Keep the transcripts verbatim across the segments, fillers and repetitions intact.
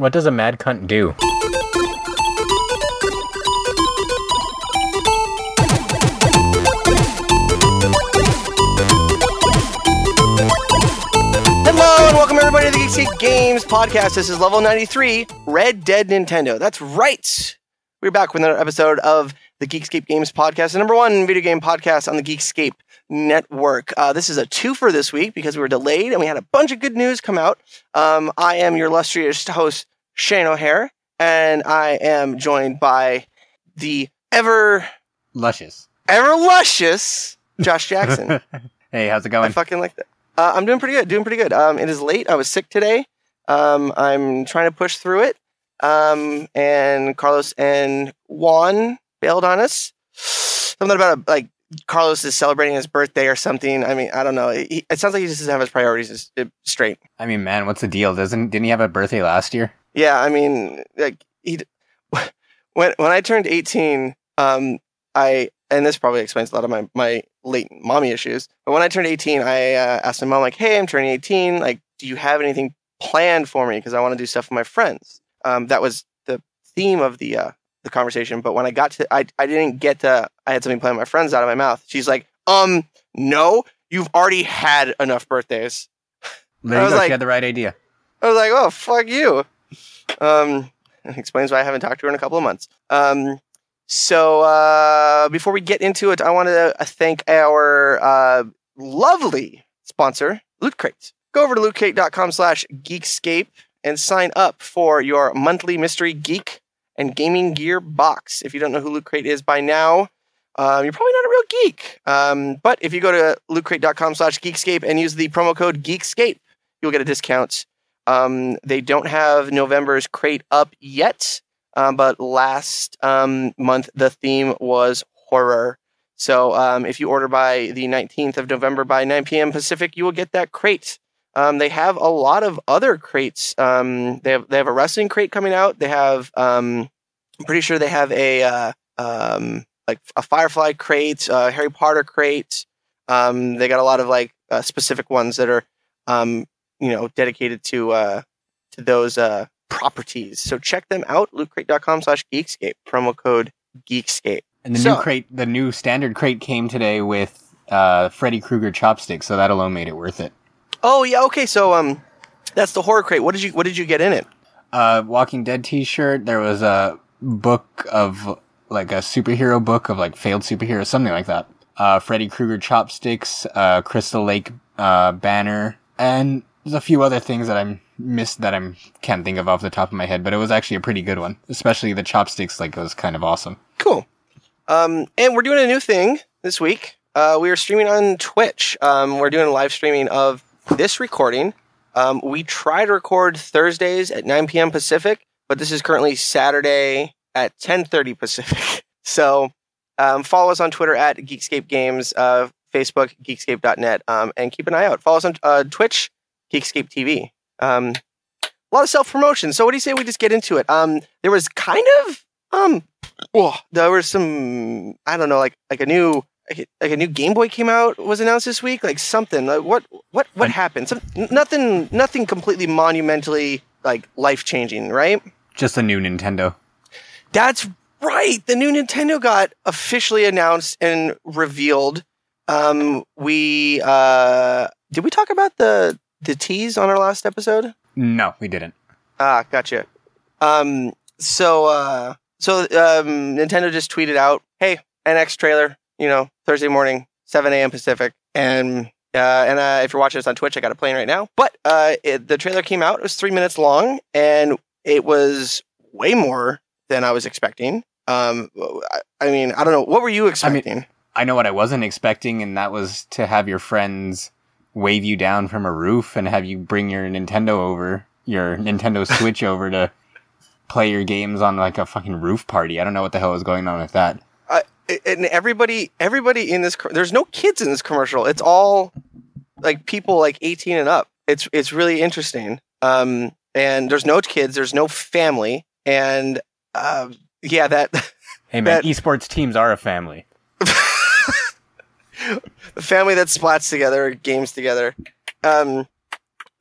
What does a mad cunt do? Hello and welcome everybody to the Geekscape Games Podcast. This is Level ninety-three, Red Dead Nintendo. That's right. We're back with another episode of the Geekscape Games Podcast, the number one video game podcast on the Geekscape Network. Uh, this is a twofer this week because we were delayed and we had a bunch of good news come out. Um, I am your illustrious host, Shane O'Hare, and I am joined by the ever... Luscious. Ever luscious Josh Jackson. Hey, how's it going? I fucking like that. Uh, I'm doing pretty good, doing pretty good. Um, it is late. I was sick today. Um, I'm trying to push through it. Um, and Carlos and Juan bailed on us. Something about, a, like, Carlos is celebrating his birthday or something. I mean, I don't know. He, it sounds like he just doesn't have his priorities straight. I mean, man, what's the deal? Doesn't didn't he have a birthday last year? Yeah, I mean, like he when when I turned eighteen, um, I and this probably explains a lot of my, my late mommy issues. But when I turned eighteen, I uh, asked my mom, like, "Hey, I'm turning eighteen. Like, do you have anything planned for me? Because I want to do stuff with my friends." Um, that was the theme of the uh, the conversation. But when I got to, I I didn't get to. I had something playing my friends out of my mouth. She's like, um, no, you've already had enough birthdays. There you I was go. Like, she had the right idea. I was like, oh, fuck you. Um, it explains why I haven't talked to her in a couple of months. Um, so uh, before we get into it, I want to uh, thank our uh, lovely sponsor, Loot Crate. Go over to lootcrate.com slash Geekscape and sign up for your monthly mystery geek and gaming gear box. If you don't know who Loot Crate is by now, Um, you're probably not a real geek, um, but if you go to lootcrate.com slash Geekscape and use the promo code Geekscape, you'll get a discount. Um, they don't have November's crate up yet, um, but last um, month the theme was horror. So um, if you order by the nineteenth of November by nine p.m. Pacific, you will get that crate. Um, they have a lot of other crates. Um, they have they have a wrestling crate coming out. They have, um, I'm pretty sure they have a... Uh, um, like a Firefly crate, uh, Harry Potter crate. Um, they got a lot of like uh, specific ones that are, um, you know, dedicated to uh, to those uh, properties. So check them out. lootcrate.com slash Geekscape. Promo code Geekscape. And the so, new crate, the new standard crate came today with uh, Freddy Krueger chopsticks. So that alone made it worth it. Oh yeah, okay. So um, that's the horror crate. What did you What did you get in it? Uh, Walking Dead T-shirt. There was a book of. Like a superhero book of like failed superheroes, something like that. Uh, Freddy Krueger chopsticks, uh, Crystal Lake, uh, banner, and there's a few other things that I'm missed that I'm can't think of off the top of my head, but it was actually a pretty good one, especially the chopsticks, like it was kind of awesome. Cool. Um, and we're doing a new thing this week. Uh, we are streaming on Twitch. Um, we're doing live streaming of this recording. Um, we try to record Thursdays at nine p.m. Pacific, but this is currently Saturday at ten thirty Pacific. So um, follow us on Twitter at Geekscape Games, uh, Facebook, geekscape dot net, um, and keep an eye out. Follow us on uh, Twitch, Geekscape T V. Um, a lot of self-promotion. So what do you say we just get into it? Um, there was kind of... Um, oh, there was some... I don't know, like like a new... Like a new Game Boy came out, was announced this week? Like something. Like what What? What I, happened? Some, nothing, nothing completely monumentally like life-changing, right? Just a new Nintendo. That's right. The new Nintendo got officially announced and revealed. Um, we uh, did we talk about the the tease on our last episode? No, we didn't. Ah, gotcha. Um, so uh, so um, Nintendo just tweeted out, "Hey, N X trailer. You know, Thursday morning, seven a.m. Pacific." And uh, and uh, if you're watching this on Twitch, I got it playing right now. But uh, it, the trailer came out. It was three minutes long, and it was way more than I was expecting. Um, I mean, I don't know. What were you expecting? I mean, I know what I wasn't expecting, and that was to have your friends wave you down from a roof and have you bring your Nintendo over, your Nintendo Switch over to play your games on like a fucking roof party. I don't know what the hell was going on with that. Uh, and everybody, everybody in this, there's no kids in this commercial. It's all like people like eighteen and up. It's it's really interesting. Um, and there's no kids. There's no family. And Uh, yeah, that. Hey man, that, esports teams are a family. The family that splats together, games together. Um,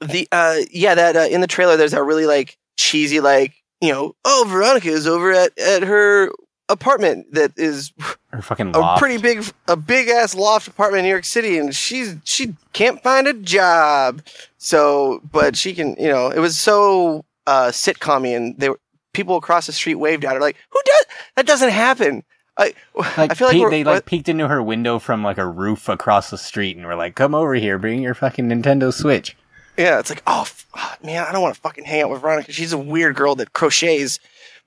the uh, yeah, that uh, in the trailer, there's a really like cheesy, like, you know, oh, Veronica is over at, at her apartment that is her fucking loft. A pretty big, a big ass loft apartment in New York City, and she's she can't find a job. So, but she can, you know, it was so uh, sitcom-y, and they were, people across the street waved at her, like, who does that? Doesn't happen. I, like I feel pe- like they like peeked into her window from like a roof across the street and were like, "Come over here, bring your fucking Nintendo Switch." Yeah, it's like, oh f- man, I don't want to fucking hang out with Veronica. She's a weird girl that crochets,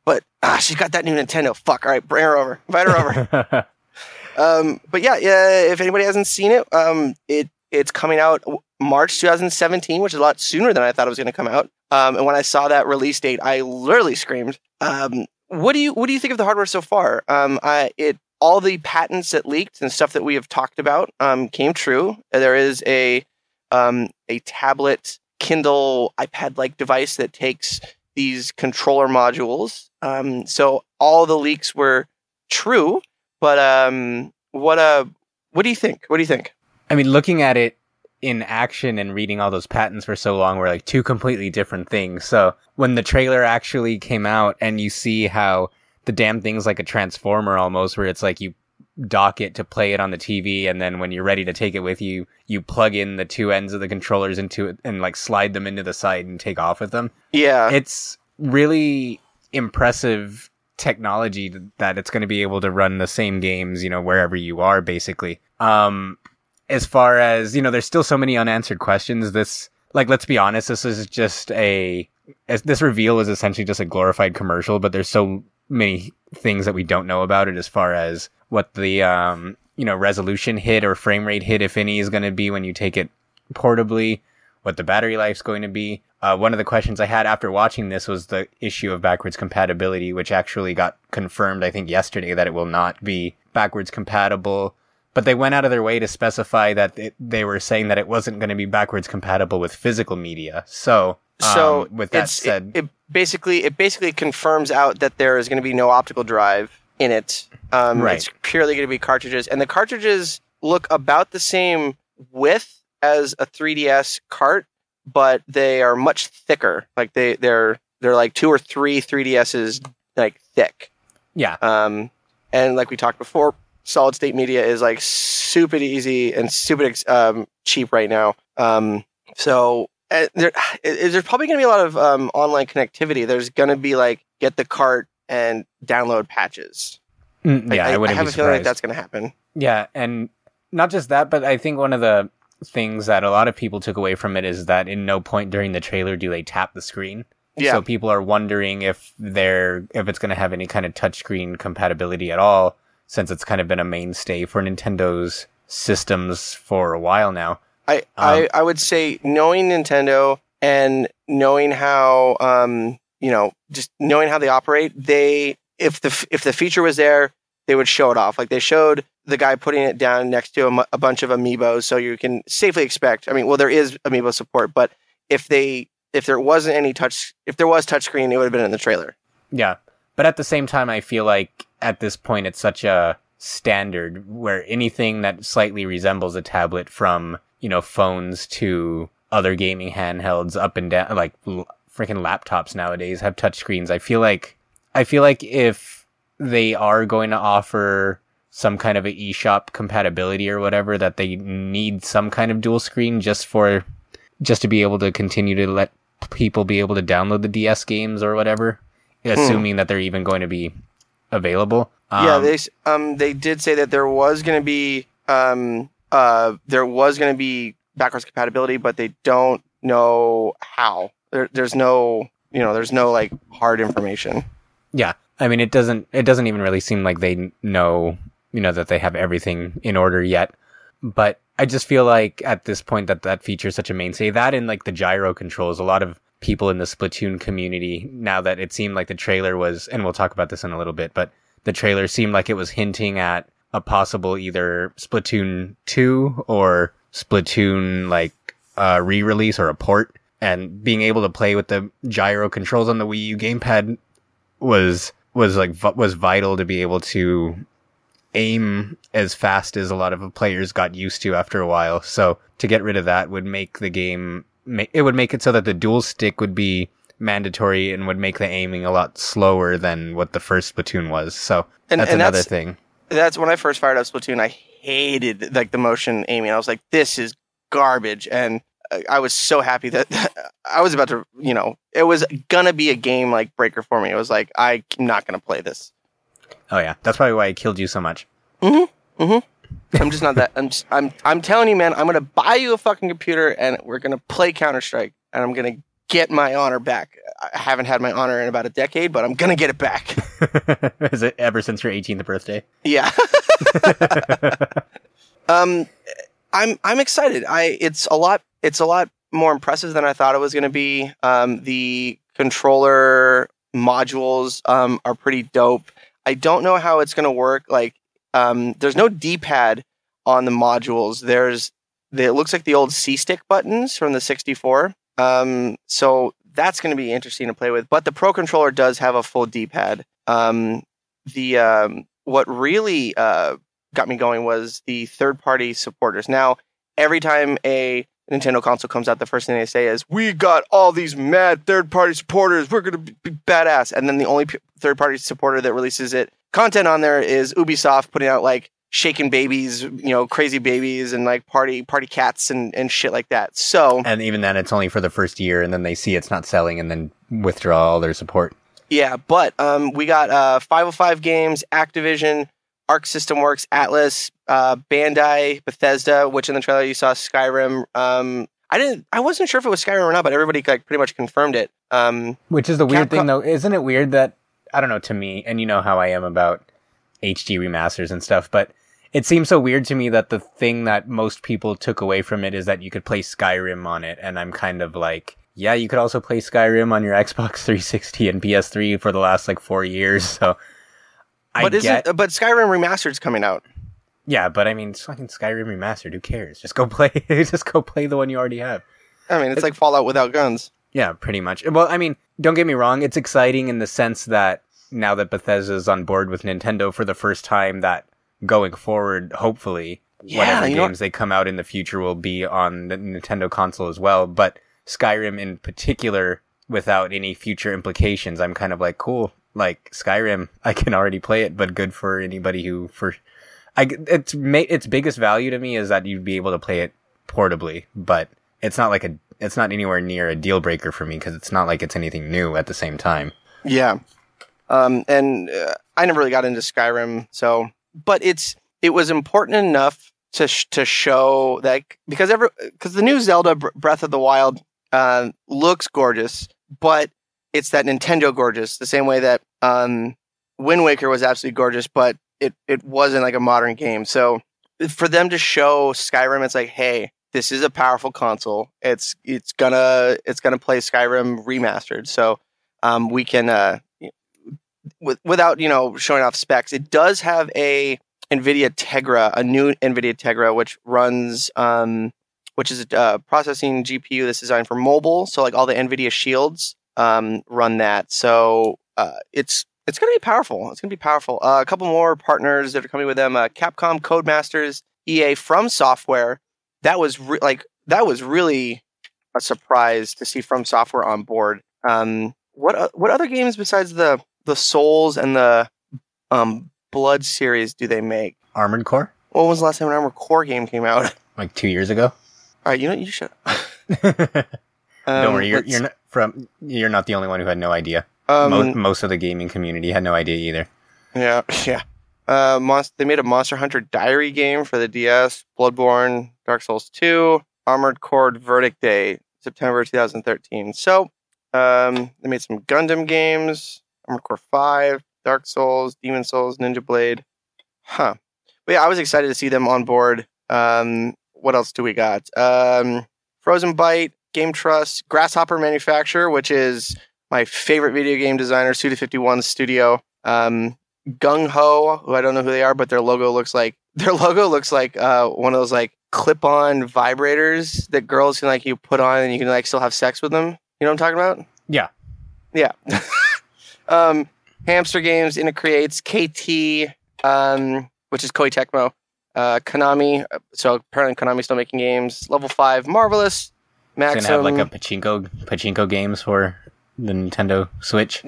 but ah, she's got that new Nintendo. Fuck, all right, bring her over, invite her over. um, but yeah, yeah. If anybody hasn't seen it, um, it it's coming out March twenty seventeen, which is a lot sooner than I thought it was going to come out. Um, and when I saw that release date, I literally screamed. Um, What do you what do you think of the hardware so far? Um, I, it all the patents that leaked and stuff that we have talked about um, came true. There is a um, a tablet, Kindle, iPad-like device that takes these controller modules. Um, so all the leaks were true. But um, what uh, what do you think? What do you think? I mean, looking at it in action and reading all those patents for so long were like two completely different things. So when the trailer actually came out and you see how the damn thing's like a transformer almost, where it's like you dock it to play it on the T V, and then when you're ready to take it with you, you plug in the two ends of the controllers into it and like slide them into the side and take off with them. Yeah. It's really impressive technology that it's going to be able to run the same games, you know, wherever you are basically. Um, As far as, you know, there's still so many unanswered questions. This, like, let's be honest, this is just a... This reveal is essentially just a glorified commercial, but there's so many things that we don't know about it as far as what the, um, you know, resolution hit or frame rate hit, if any, is going to be when you take it portably, what the battery life's going to be. Uh, one of the questions I had after watching this was the issue of backwards compatibility, which actually got confirmed, I think, yesterday that it will not be backwards compatible. But they went out of their way to specify that it, they were saying that it wasn't going to be backwards compatible with physical media. So, um, so with that it's, said, it, it basically it basically confirms out that there is going to be no optical drive in it. Um, right. It's purely going to be cartridges, and the cartridges look about the same width as a three D S cart, but they are much thicker. Like they they're they're like two or three three D S's like thick. Yeah. Um, and like we talked before, solid state media is like super easy and super um, cheap right now. Um, so uh, there, uh, there's probably going to be a lot of um, online connectivity. There's going to be like get the cart and download patches. Mm, like, yeah, I, I wouldn't I have be a feeling surprised. Like that's going to happen. Yeah, and not just that, but I think one of the things that a lot of people took away from it is that in no point during the trailer do they tap the screen. Yeah. So people are wondering if they're if it's going to have any kind of touchscreen compatibility at all, since it's kind of been a mainstay for Nintendo's systems for a while now. I, um, I, I would say knowing Nintendo and knowing how, um, you know, just knowing how they operate, they, if the, if the feature was there, they would show it off. Like they showed the guy putting it down next to a, a bunch of amiibos. So you can safely expect, I mean, well, there is amiibo support, but if they, if there wasn't any touch, if there was touchscreen, it would have been in the trailer. Yeah. But at the same time, I feel like at this point, it's such a standard where anything that slightly resembles a tablet, from, you know, phones to other gaming handhelds up and down, like l- freaking laptops nowadays have touchscreens. I feel like I feel like if they are going to offer some kind of an eShop compatibility or whatever, that they need some kind of dual screen just for just to be able to continue to let people be able to download the D S games or whatever, assuming mm. that they're even going to be available. Um, yeah, they um they did say that there was going to be um uh there was going to be backwards compatibility, but they don't know how. There, there's no you know there's no like hard information. Yeah, I mean it doesn't it doesn't even really seem like they know you know that they have everything in order yet. But I just feel like at this point that that feature is such a mainstay, that and like the gyro controls, a lot of people in the Splatoon community, now that it seemed like the trailer was, and we'll talk about this in a little bit, but the trailer seemed like it was hinting at a possible either Splatoon two or Splatoon like uh, re-release or a port, and being able to play with the gyro controls on the Wii U gamepad was was like v- was vital to be able to aim as fast as a lot of players got used to after a while. So to get rid of that would make the game. It would make it so that the dual stick would be mandatory and would make the aiming a lot slower than what the first Splatoon was. So and, that's and another that's, thing. That's when I first fired up Splatoon. I hated like the motion aiming. I was like, this is garbage. And I was so happy that, that I was about to, you know, it was going to be a game like breaker for me. It was like, I'm not going to play this. Oh, yeah. That's probably why I killed you so much. Mm-hmm. Mm-hmm. I'm just not that. I'm just, I'm I'm telling you, man, I'm going to buy you a fucking computer and we're going to play Counter-Strike and I'm going to get my honor back. I haven't had my honor in about a decade, but I'm going to get it back. Is it ever since your eighteenth birthday? Yeah. um, I'm I'm excited. I it's a lot. It's a lot more impressive than I thought it was going to be. Um, the controller modules um, are pretty dope. I don't know how it's going to work. Like, um, there's no D-pad on the modules. There's the, it looks like the old C-stick buttons from the sixty-four. Um, so that's going to be interesting to play with. But the Pro Controller does have a full D-pad. Um, the um, what really uh, got me going was the third-party supporters. Now, every time a Nintendo console comes out, the first thing they say is, we got all these mad third-party supporters, we're going to be badass. And then the only p- third-party supporter that releases it, content on there is Ubisoft putting out, like, shaking babies, you know, crazy babies and, like, party party cats and, and shit like that. So, and even then, it's only for the first year, and then they see it's not selling and then withdraw all their support. Yeah, but um, we got uh, five oh five Games, Activision, Arc System Works, Atlas, uh, Bandai, Bethesda, which in the trailer you saw Skyrim. Um, I didn't. I wasn't sure if it was Skyrim or not, but everybody like pretty much confirmed it. Um, which is the weird Capcom- thing, though. Isn't it weird that, I don't know, to me, and you know how I am about H D remasters and stuff, but it seems so weird to me that the thing that most people took away from it is that you could play Skyrim on it, and I'm kind of like, yeah, you could also play Skyrim on your Xbox three sixty and P S three for the last like four years, so... I but isn't get... but Skyrim Remastered's coming out? Yeah, but I mean, it's fucking Skyrim Remastered. Who cares? Just go play. Just go play the one you already have. I mean, it's, it's like Fallout without guns. Yeah, pretty much. Well, I mean, don't get me wrong. It's exciting in the sense that now that Bethesda's on board with Nintendo for the first time, that going forward, hopefully, yeah, whatever games know... they come out in the future will be on the Nintendo console as well. But Skyrim in particular, without any future implications, I'm kind of like, cool. Like Skyrim, I can already play it, but good for anybody who for, I it's its biggest value to me is that you'd be able to play it portably, but it's not like a it's not anywhere near a deal breaker for me because it's not like it's anything new at the same time. Yeah, um, and uh, I never really got into Skyrim, so but it's it was important enough to sh- to show that because every because the new Zelda Breath of the Wild uh, looks gorgeous, but it's that Nintendo gorgeous, the same way that um, Wind Waker was absolutely gorgeous, but it, it wasn't like a modern game. So for them to show Skyrim, it's like, hey, this is a powerful console. It's it's gonna it's gonna play Skyrim remastered. So um, we can uh, with, without you know showing off specs, it does have a NVIDIA Tegra, a new NVIDIA Tegra, which runs um, which is a uh, processing G P U that's designed for mobile. So like all the NVIDIA Shields. Um, run that. So uh, it's it's going to be powerful. It's going to be powerful. Uh, a couple more partners that are coming with them: uh, Capcom, Codemasters, E A, From Software. That was re- like that was really a surprise to see From Software on board. Um, what uh, what other games besides the the Souls and the um, Blood series do they make? Armored Core. When was the last time an Armored Core game came out? Like two years ago. All right, you know you should. Um, Don't worry, you're, you're not from. You're not the only one who had no idea. Um, most, most of the gaming community had no idea either. Yeah, yeah. Uh, Monst- they made a Monster Hunter Diary game for the D S, Bloodborne, Dark Souls two, Armored Core Verdict Day, September twenty thirteen. So um, they made some Gundam games, Armored Core five, Dark Souls, Demon Souls, Ninja Blade. Huh. But yeah, I was excited to see them on board. Um, what else do we got? Um, Frozen Byte. Game Trust, Grasshopper Manufacturer, which is my favorite video game designer, Suda fifty-one's studio. Um, Gung Ho, who I don't know who they are, but their logo looks like their logo looks like uh, one of those like clip-on vibrators that girls can like you put on and you can like still have sex with them. You know what I'm talking about? Yeah, yeah. um, Hamster Games, Intercreates, K T, um, which is Koei Tecmo, uh, Konami. So apparently Konami's still making games. Level Five, Marvelous. Maxim. It's gonna have like a pachinko, pachinko games for the Nintendo Switch.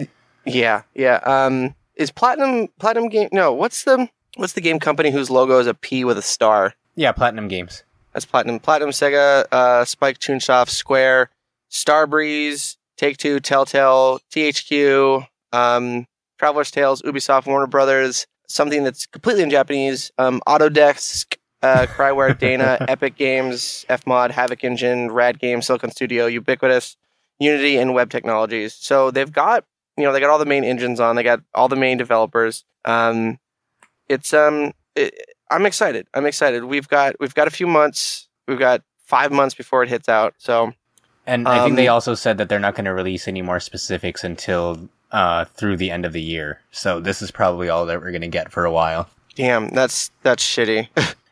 Yeah, yeah. Um, is Platinum Platinum Game? No, what's the what's the game company whose logo is a P with a star? Yeah, Platinum Games. That's Platinum. Platinum, Sega, uh, Spike, Toonsoft, Square, Starbreeze, Take-Two, Telltale, T H Q, um, Traveler's Tales, Ubisoft, Warner Brothers, something that's completely in Japanese, um, Autodesk, uh, Cryware, Dana, Epic Games, Fmod, Havoc Engine, Rad Games, Silicon Studio, Ubiquitous, Unity, and Web Technologies. So they've got, you know, they got all the main engines on. They got all the main developers. Um, it's, um, it, I'm excited. I'm excited. We've got we've got a few months. We've got five months before it hits out. So, and I um, think they also said that they're not going to release any more specifics until uh, through the end of the year. So this is probably all that we're going to get for a while. Damn, that's that's shitty.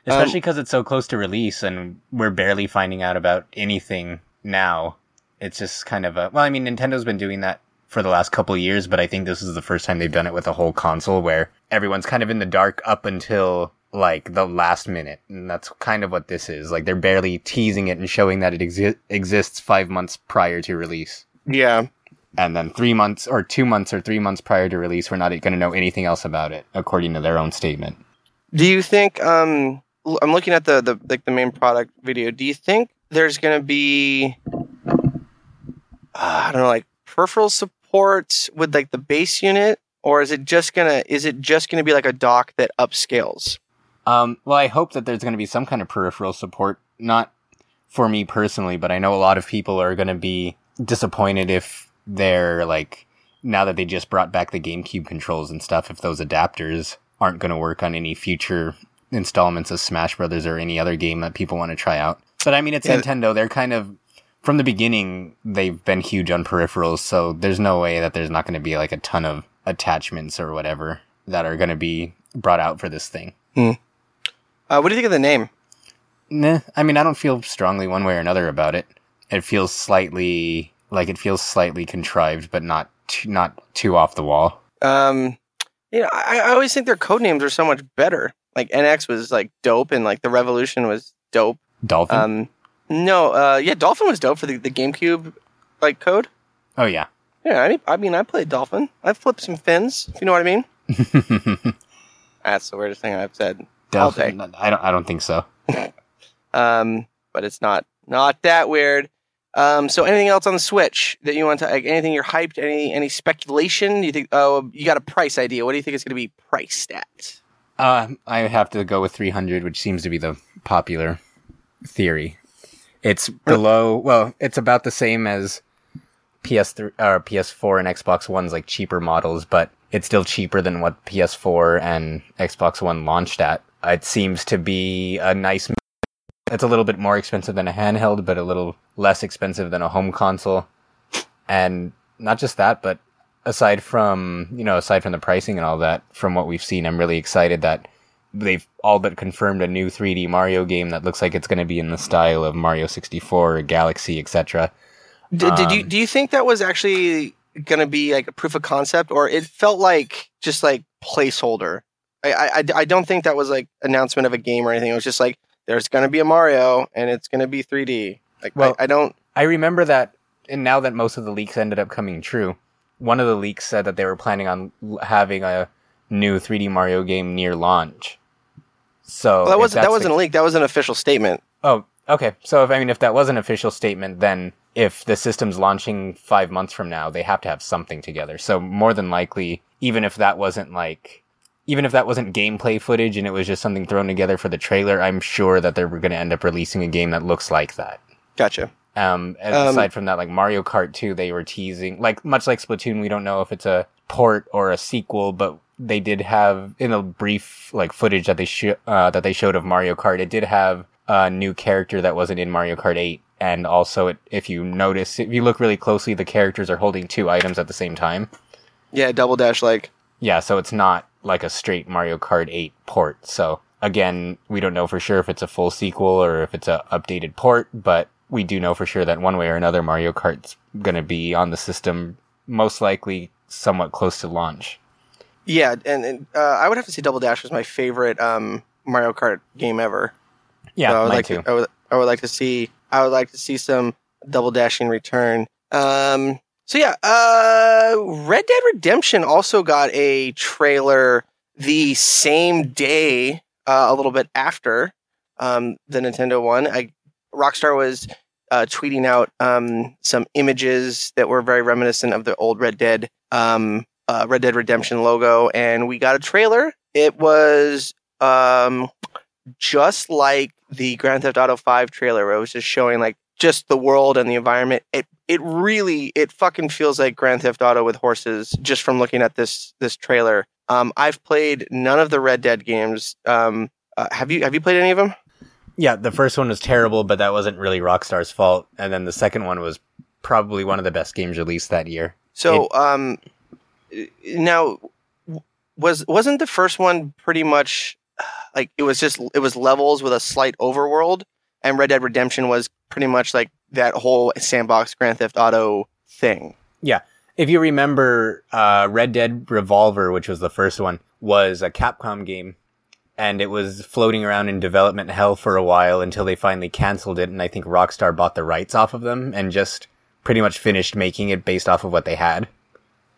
Especially because um, it's so close to release, and we're barely finding out about anything now. It's just kind of a well. I mean, Nintendo's been doing that for the last couple of years, but I think this is the first time they've done it with a whole console where everyone's kind of in the dark up until like the last minute, and that's kind of what this is. Like, they're barely teasing it and showing that it exi- exists five months prior to release. Yeah. And then three months or two months or three months prior to release, we're not going to know anything else about it, according to their own statement. Do you think, um, I'm looking at the, the like the main product video, do you think there's going to be, uh, I don't know, like peripheral support with like the base unit, or is it just going to, is it just going to be like a dock that upscales? Um, well, I hope that there's going to be some kind of peripheral support, not for me personally, but I know a lot of people are going to be disappointed if they're like, now that they just brought back the GameCube controls and stuff, if those adapters aren't going to work on any future installments of Smash Brothers or any other game that people want to try out. But I mean, it's yeah. Nintendo. They're kind of, from the beginning, they've been huge on peripherals, so there's no way that there's not going to be like a ton of attachments or whatever that are going to be brought out for this thing. Hmm. Uh, what do you think of the name? Nah, I mean, I don't feel strongly one way or another about it. It feels slightly like it feels slightly contrived, but not too, not too off the wall. Um, you know, I, I always think their code names are so much better. Like N X was like dope, and like the Revolution was dope. Dolphin. Um, no, uh, yeah, Dolphin was dope for the, the GameCube like code. Oh yeah, yeah. I, I mean, I played Dolphin. I flipped some fins, if you know what I mean. That's the weirdest thing I've said. Delphin, all day. I don't. I don't think so. um, but it's not not that weird. Um, so anything else on the Switch that you want to? Like, anything you're hyped? Any any speculation? Do you think? Oh, you got a price idea. What do you think it's going to be priced at? Uh, I have to go with three hundred, which seems to be the popular theory. It's below. Well, it's about the same as P S three or P S four and Xbox One's like cheaper models, but it's still cheaper than what P S four and Xbox One launched at. It seems to be a nice... It's a little bit more expensive than a handheld, but a little less expensive than a home console. And not just that, but aside from, you know, aside from the pricing and all that, from what we've seen, I'm really excited that they've all but confirmed a new three D Mario game that looks like it's going to be in the style of Mario sixty-four, or Galaxy, et cetera. D- um, did you, do you think that was actually going to be like a proof of concept, or it felt like just like placeholder? I, I, I don't think that was like announcement of a game or anything. It was just like, there's going to be a Mario and it's going to be three D. Like, well, I, I don't, I remember that. And now that most of the leaks ended up coming true, one of the leaks said that they were planning on having a new three D Mario game near launch. So well, that wasn't, that wasn't the, a leak. That was an official statement. Oh, okay. So if, I mean, if that was an official statement, then if the system's launching five months from now, they have to have something together. So more than likely, even if that wasn't like, even if that wasn't gameplay footage and it was just something thrown together for the trailer, I'm sure that they're going to end up releasing a game that looks like that. Gotcha. Um, and um, aside from that, like Mario Kart two, they were teasing, like much like Splatoon, we don't know if it's a port or a sequel, but they did have in a brief like footage that they sh- uh, that they showed of Mario Kart, it did have a new character that wasn't in Mario Kart eight. And also, it, if you notice, if you look really closely, the characters are holding two items at the same time. Yeah, double dash like. Yeah, so it's not like a straight Mario Kart eight port. So, again, we don't know for sure if it's a full sequel or if it's an updated port, but we do know for sure that one way or another, Mario Kart's going to be on the system, most likely somewhat close to launch. Yeah, and, and uh, I would have to say Double Dash was my favorite um, Mario Kart game ever. Yeah, so I would mine like too. To, I, would, I would like to see... I would like to see some double dashing return. Um, So yeah, uh, Red Dead Redemption also got a trailer the same day, uh, a little bit after um, the Nintendo one. I, Rockstar was uh, tweeting out um, some images that were very reminiscent of the old Red Dead um, uh, Red Dead Redemption logo, and we got a trailer. It was um, just like the Grand Theft Auto five trailer, where it was just showing like just the world and the environment. It it really it fucking feels like Grand Theft Auto with horses just from looking at this this trailer. Um, I've played none of the Red Dead games. Um, uh, have you have you played any of them? Yeah, the first one was terrible, but that wasn't really Rockstar's fault. And then the second one was probably one of the best games released that year. So it, um, now was wasn't the first one pretty much like it was just it was levels with a slight overworld, and Red Dead Redemption was pretty much like that whole sandbox Grand Theft Auto thing. Yeah. If you remember, uh, Red Dead Revolver, which was the first one, was a Capcom game, and it was floating around in development hell for a while until they finally canceled it, and I think Rockstar bought the rights off of them and just pretty much finished making it based off of what they had.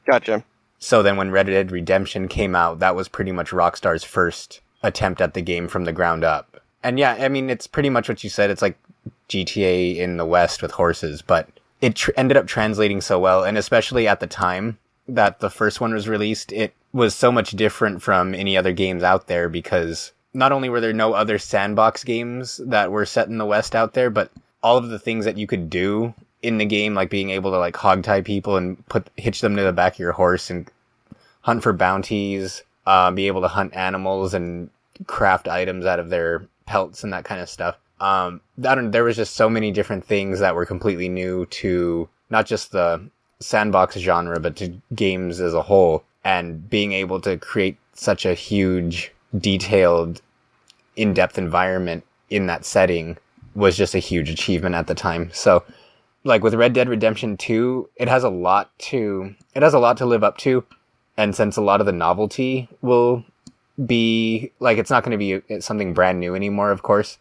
Gotcha. So then when Red Dead Redemption came out, that was pretty much Rockstar's first attempt at the game from the ground up. And yeah, I mean, it's pretty much what you said. It's like G T A in the West with horses, but it tr- ended up translating so well, and especially at the time that the first one was released, it was so much different from any other games out there, because not only were there no other sandbox games that were set in the West out there, but all of the things that you could do in the game, like being able to like hogtie people and put hitch them to the back of your horse and hunt for bounties, uh, be able to hunt animals and craft items out of their pelts and that kind of stuff. Um, I don't, there was just so many different things that were completely new to not just the sandbox genre, but to games as a whole, and being able to create such a huge, detailed, in-depth environment in that setting was just a huge achievement at the time. So, like with Red Dead Redemption two, it has a lot to, it has a lot to live up to, and since a lot of the novelty will be, like, it's not going to be something brand new anymore, of course.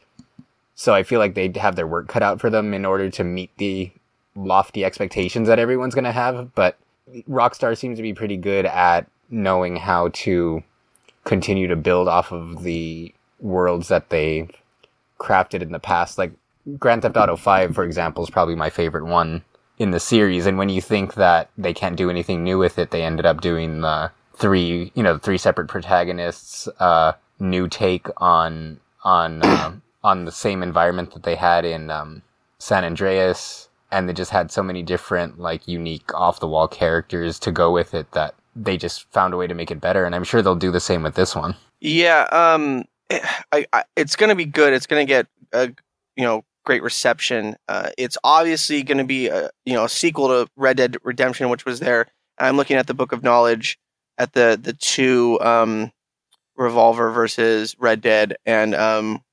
So I feel like they'd have their work cut out for them in order to meet the lofty expectations that everyone's going to have. But Rockstar seems to be pretty good at knowing how to continue to build off of the worlds that they've crafted in the past. Like Grand Theft Auto five, for example, is probably my favorite one in the series. And when you think that they can't do anything new with it, they ended up doing the three, you know, three separate protagonists, uh, new take on, on, um, on the same environment that they had in um, San Andreas, and they just had so many different, like, unique off-the-wall characters to go with it that they just found a way to make it better, and I'm sure they'll do the same with this one. Yeah, um, it, I, I, it's going to be good. It's going to get a, you know, great reception. Uh, it's obviously going to be a, you know, a sequel to Red Dead Redemption, which was there. I'm looking at the Book of Knowledge at the, the two, um, Revolver versus Red Dead, and um,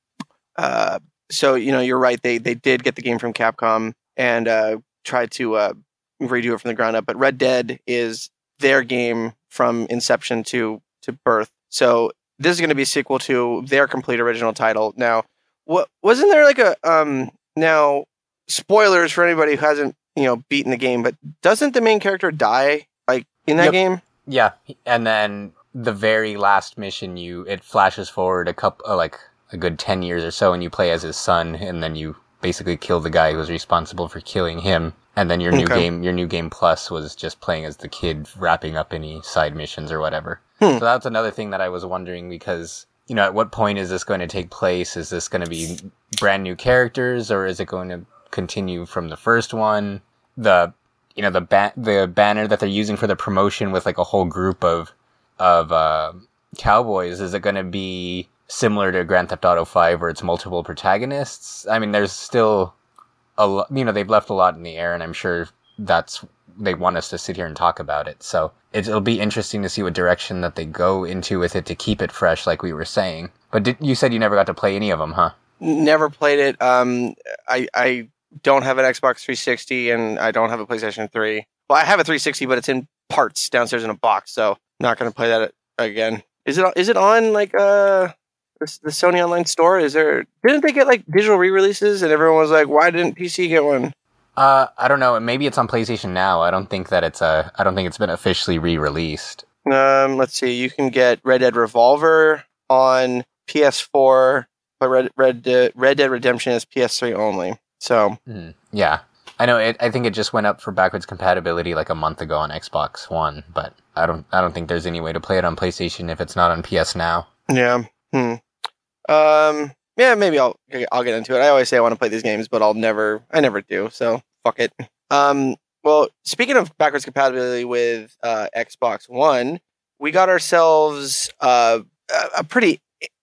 Uh, so, you know, you're right. They they did get the game from Capcom and uh, tried to uh, redo it from the ground up. But Red Dead is their game from inception to, to birth. So this is going to be a sequel to their complete original title. Now, what wasn't there like a um? Now, spoilers for anybody who hasn't, you know, beaten the game, but doesn't the main character die like in that yep. game? Yeah, and then the very last mission, you it flashes forward a couple uh, like. a good ten years or so, and you play as his son, and then you basically kill the guy who was responsible for killing him. And then your new okay. game, your new game plus was just playing as the kid wrapping up any side missions or whatever. Hmm. So that's another thing that I was wondering, because, you know, at what point is this going to take place? Is this going to be brand new characters, or is it going to continue from the first one? The, you know, the ba- the banner that they're using for the promotion with like a whole group of, of, uh, cowboys, is it going to be similar to Grand Theft Auto five, where it's multiple protagonists? I mean, there's still a lot, you know, they've left a lot in the air, and I'm sure that's, they want us to sit here and talk about it. So it'll be interesting to see what direction that they go into with it to keep it fresh, like we were saying. But did, you said you never got to play any of them, huh? Never played it. Um, I, I don't have an Xbox three sixty, and I don't have a PlayStation three. Well, I have a three sixty, but it's in parts downstairs in a box, so not going to play that again. Is it, is it on like, uh, the Sony Online Store? Is there? Didn't they get like digital re-releases, and everyone was like, "Why didn't P C get one?" Uh, I don't know. Maybe it's on PlayStation Now. I don't think that it's uh, I don't think it's been officially re-released. Um, let's see. You can get Red Dead Revolver on P S four, but Red Red De- Red Dead Redemption is P S three only. So mm, yeah, I know. It, I think it just went up for backwards compatibility like a month ago on Xbox One, but I don't I don't think there's any way to play it on PlayStation if it's not on P S Now. Yeah. Hmm. Um. Yeah. Maybe I'll I'll get into it. I always say I want to play these games, but I'll never I never do. So fuck it. Um. Well, speaking of backwards compatibility with uh, Xbox One, we got ourselves uh, a pretty,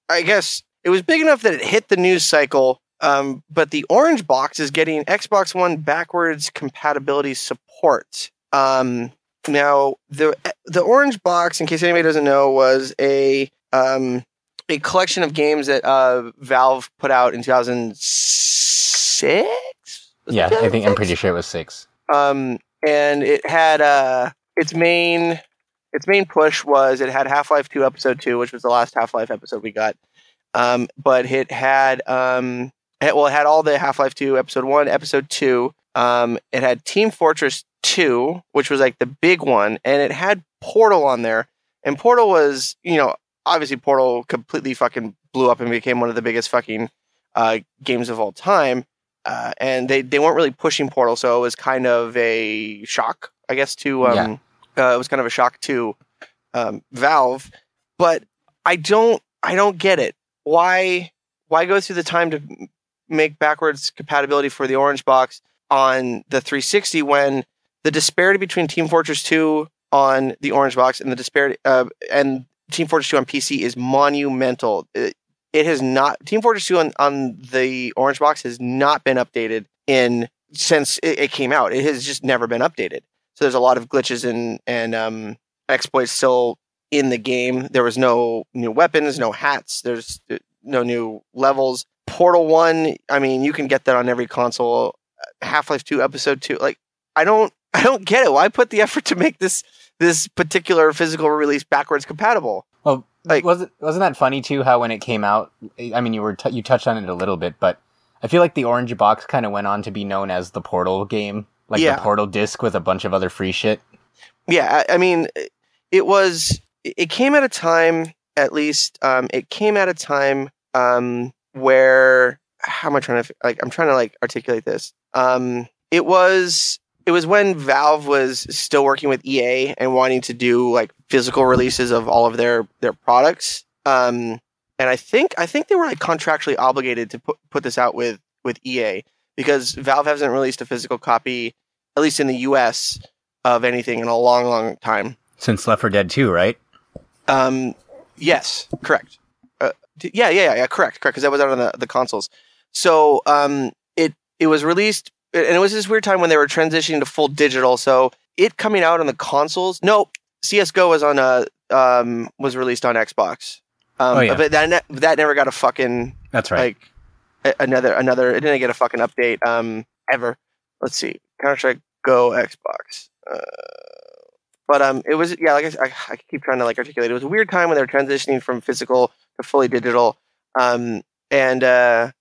I guess, it was big enough that it hit the news cycle, um, but the orange box is getting Xbox One backwards compatibility support. Um, now, the the orange box, in case anybody doesn't know, was a um, a collection of games that uh, Valve put out in two thousand six? Yeah, I think I'm pretty sure it was six. Um, and it had, uh, its main, its main push was it had Half-Life two episode two, which was the last Half-Life episode we got. Um, but it had, um, it, well, it had all the Half-Life two episode one, episode two. Um, it had Team Fortress two, which was like the big one. And it had Portal on there, and Portal was, you know, obviously Portal completely fucking blew up and became one of the biggest fucking, uh, games of all time. Uh, and they, they weren't really pushing Portal, so it was kind of a shock, I guess, to... Um, yeah. uh, it was kind of a shock to um, Valve. But I don't I don't get it. Why why go through the time to make backwards compatibility for the orange box on the three sixty when the disparity between Team Fortress two on the orange box and the disparity uh, and Team Fortress two on P C is monumental. It, It has not... Team Fortress two on, on the orange box has not been updated in since it, it came out. It has just never been updated. So there's a lot of glitches and, and um, exploits still in the game. There was no new weapons, no hats. There's no new levels. Portal one, I mean, you can get that on every console. Half-Life two, Episode two. Like, I don't I don't get it. Why put the effort to make this this particular physical release backwards compatible? Well... Like, wasn't wasn't that funny too? How when it came out, I mean, you were t- you touched on it a little bit, but I feel like the orange box kind of went on to be known as the Portal game, like yeah. the Portal disc with a bunch of other free shit. Yeah, I, I mean, it was. It came at a time, at least. Um, it came at a time um, where how am I trying to like? I'm trying to like articulate this. Um, it was. It was when Valve was still working with E A and wanting to do like physical releases of all of their, their products. Um, and I think I think they were like contractually obligated to put, put this out with, with E A because Valve hasn't released a physical copy, at least in the U S, of anything in a long, long time. Since Left four Dead two, right? Um, yes, correct. Uh, yeah, yeah, yeah, correct, correct, because that was out on the, the consoles. So um, it it was released... And it was this weird time when they were transitioning to full digital. So it coming out on the consoles. No, C S G O was on a um, was released on Xbox. Um, oh, yeah. But that ne- that never got a fucking. That's right. Like another another. It didn't get a fucking update. Um, ever. Let's see. Counter-Strike Go Xbox. Uh, but um, it was yeah. Like I, I, I keep trying to like articulate. It was a weird time when they were transitioning from physical to fully digital. Um, and uh,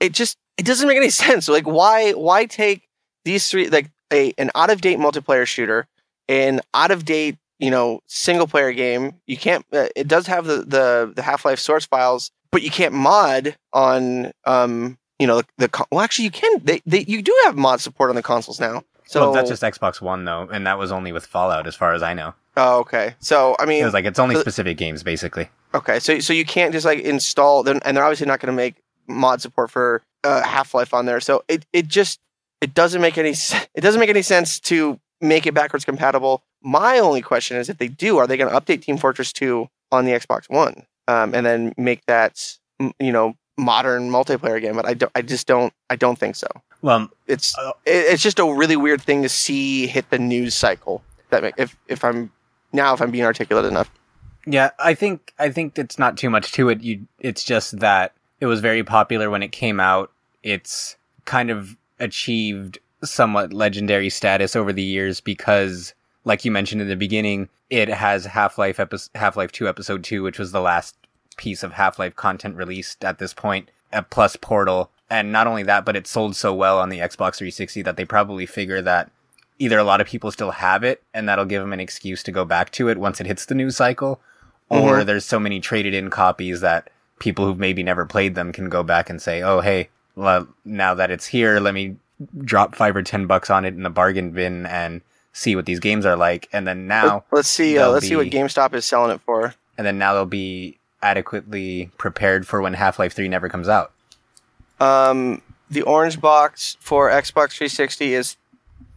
it just. It doesn't make any sense. Like, why why take these three, like, a an out-of-date multiplayer shooter, an out-of-date, you know, single-player game. You can't, uh, it does have the, the, the Half-Life source files, but you can't mod on, um, you know, the, the well, actually, you can. They, they You do have mod support on the consoles now. So well, that's just Xbox One, though, and that was only with Fallout, as far as I know. Oh, okay. So, I mean... It was like, it's only so, specific games, basically. Okay, so so you can't just, like, install, and they're obviously not going to make mod support for... Uh, Half-Life on there, so it it just it doesn't make any it doesn't make any sense to make it backwards compatible. My only question is, if they do, are they going to update Team Fortress two on the Xbox One um, and then make that you know modern multiplayer game? But I don't, I just don't, I don't think so. Well, it's uh, it, it's just a really weird thing to see hit the news cycle. If that make, if if I'm now if I'm being articulate enough. Yeah, I think I think it's not too much to it. You, it's just that it was very popular when it came out. It's kind of achieved somewhat legendary status over the years because, like you mentioned in the beginning, it has Half-Life epi- Half-Life two Episode two, which was the last piece of Half-Life content released at this point, uh, plus Portal, And not only that, but it sold so well on the Xbox three sixty that they probably figure that either a lot of people still have it and that'll give them an excuse to go back to it once it hits the news cycle, or mm-hmm. there's so many traded in copies that people who've maybe never played them can go back and say, oh, hey, well, now that it's here, let me drop five or ten bucks on it in the bargain bin and see what these games are like. And then now let's see, uh, let's be, see what GameStop is selling it for. And then now they'll be adequately prepared for when Half-Life three never comes out. Um, the orange box for Xbox three sixty is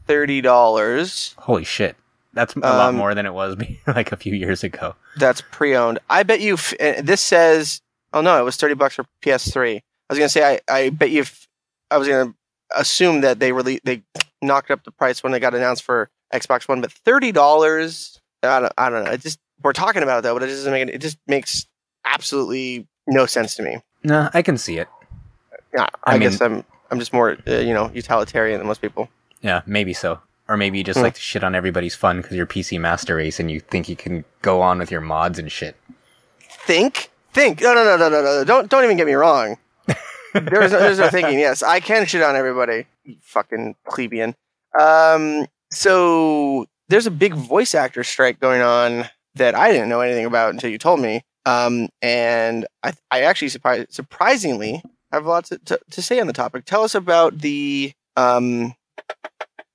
thirty dollars. Holy shit. That's a um, lot more than it was like a few years ago. That's pre-owned. I bet you f- this says, oh no, it was thirty bucks for P S three. I was going to say, I, I bet you, f- I was going to assume that they really, they knocked up the price when they got announced for Xbox One, but thirty dollars, I don't, I don't know. It just, we're talking about it though, but it doesn't make it, it just makes absolutely no sense to me. No, I can see it. Yeah, I, I mean, guess I'm I'm just more uh, you know utilitarian than most people. Yeah, maybe so, or maybe you just mm-hmm. like to shit on everybody's fun because you're P C master race and you think you can go on with your mods and shit. Think, think, no, no, no, no, no, no, don't don't even get me wrong. There's no, there's no thinking. Yes, I can shit on everybody. You fucking plebeian. Um, so there's a big voice actor strike going on that I didn't know anything about until you told me. Um, and I I actually surprised surprisingly. I have lots to, to, to say on the topic. Tell us about the um,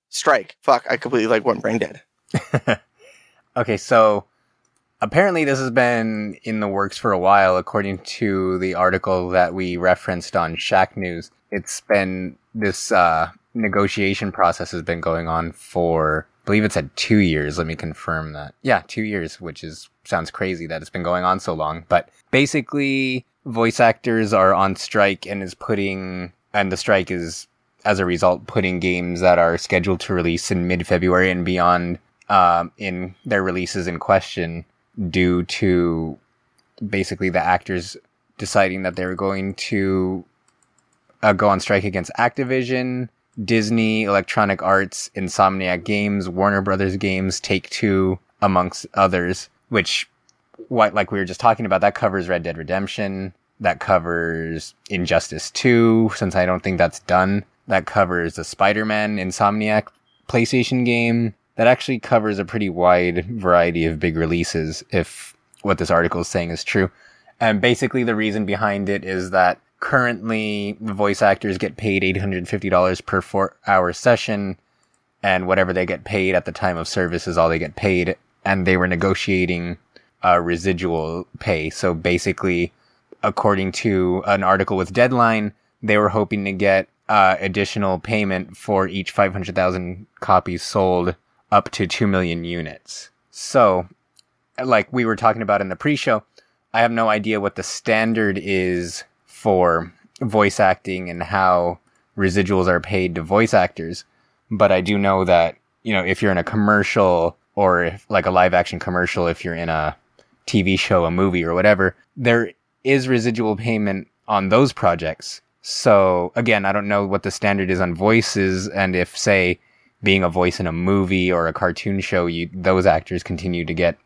strike. Fuck, I completely like went brain dead. Okay, so apparently this has been in the works for a while, according to the article that we referenced on Shack News. It's been this uh, negotiation process has been going on for, I believe it said two years. Let me confirm that. Yeah, two years, which is sounds crazy that it's been going on so long. But basically, voice actors are on strike and is putting, and the strike is, as a result, putting games that are scheduled to release in mid-February and beyond um, in their releases in question due to basically the actors deciding that they were going to uh, go on strike against Activision, Disney, Electronic Arts, Insomniac Games, Warner Brothers Games, Take-Two, amongst others, which, What, like we were just talking about, that covers Red Dead Redemption, that covers Injustice two, since I don't think that's done, that covers the Spider-Man Insomniac PlayStation game, that actually covers a pretty wide variety of big releases, if what this article is saying is true. And basically the reason behind it is that currently voice actors get paid eight hundred fifty dollars per four-hour session, and whatever they get paid at the time of service is all they get paid, and they were negotiating Uh, residual pay. So basically, according to an article with Deadline, they were hoping to get uh, additional payment for each five hundred thousand copies sold up to two million units. So, like we were talking about in the pre-show, I have no idea what the standard is for voice acting and how residuals are paid to voice actors, but I do know that, you know, if you're in a commercial or if, like a live action commercial, if you're in a T V show, a movie, or whatever, there is residual payment on those projects. So, again, I don't know what the standard is on voices, and if, say, being a voice in a movie or a cartoon show, you, those actors continue to get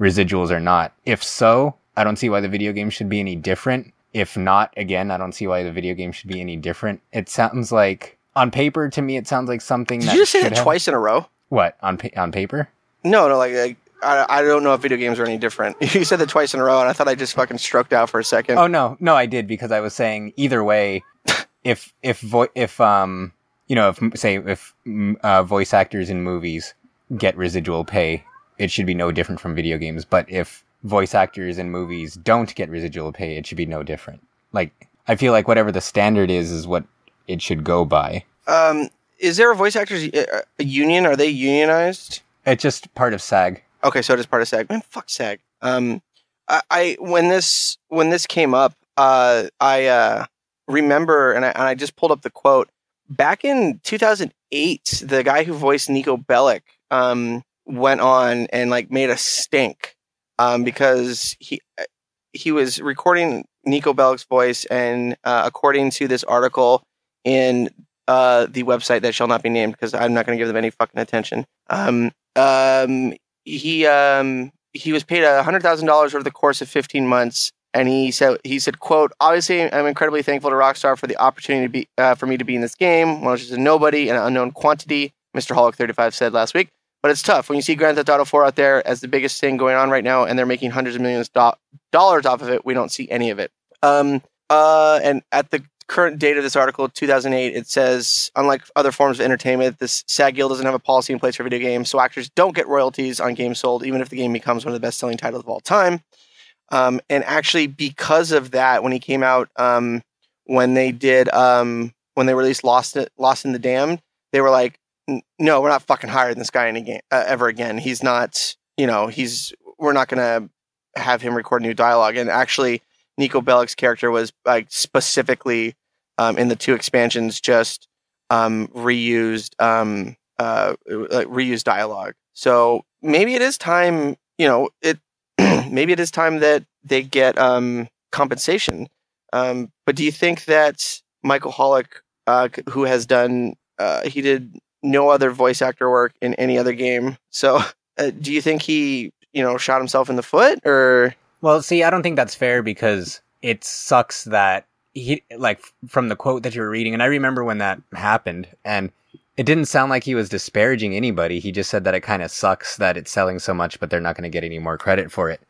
residuals or not. If so, I don't see why the video game should be any different. If not, again, I don't see why the video game should be any different. It sounds like, on paper, to me, it sounds like something Did that Did you just say that have... twice in a row? What, on pa- on paper? No, no, like... like... I, I don't know if video games are any different. You said that twice in a row, and I thought I just fucking stroked out for a second. Oh, no. No, I did, because I was saying either way, if, if, vo- if um, you know, if say, if uh, voice actors in movies get residual pay, it should be no different from video games. But if voice actors in movies don't get residual pay, it should be no different. Like, I feel like whatever the standard is, is what it should go by. Um, is there a voice actors uh, a union? Are they unionized? It's just part of SAG. Okay, so it is part of SAG. Man, fuck SAG. Um, I, I when this when this came up, uh, I uh, remember, and I, and I just pulled up the quote. Back in two thousand eight, the guy who voiced Nico Bellic um, went on and like made a stink um, because he he was recording Nico Bellic's voice, and uh, according to this article in uh, the website that shall not be named, because I'm not going to give them any fucking attention. Um, um, He um he was paid one hundred thousand dollars over the course of fifteen months And he said, he said, quote, obviously, I'm incredibly thankful to Rockstar for the opportunity to be, uh, for me to be in this game. One which is a nobody and an unknown quantity, Mister Holic thirty-five said last week. But it's tough when you see Grand Theft Auto four out there as the biggest thing going on right now, and they're making hundreds of millions do- dollars off of it. We don't see any of it. Um, uh, and at the current date of this article, two thousand eight, it says, unlike other forms of entertainment, this SAG Guild doesn't have a policy in place for video games, so actors don't get royalties on games sold, even if the game becomes one of the best-selling titles of all time. Um, and actually, because of that, when he came out, um, when they did, um, when they released Lost, Lost in the Damned, they were like, no, we're not fucking hiring this guy in a game, uh, ever again. He's not, you know, he's, we're not going to have him record new dialogue. And actually, Nico Bellic's character was like specifically um, in the two expansions just um, reused um, uh, like reused dialogue. So maybe it is time, you know, it maybe it is time that they get um, compensation. Um, but do you think that Michael Holic, uh, who has done uh, he did no other voice actor work in any other game? So uh, do you think he, you know, shot himself in the foot? Or well, see, I don't think that's fair, because it sucks that he, like, from the quote that you were reading, and I remember when that happened, and it didn't sound like he was disparaging anybody. He just said that it kind of sucks that it's selling so much, but they're not going to get any more credit for it,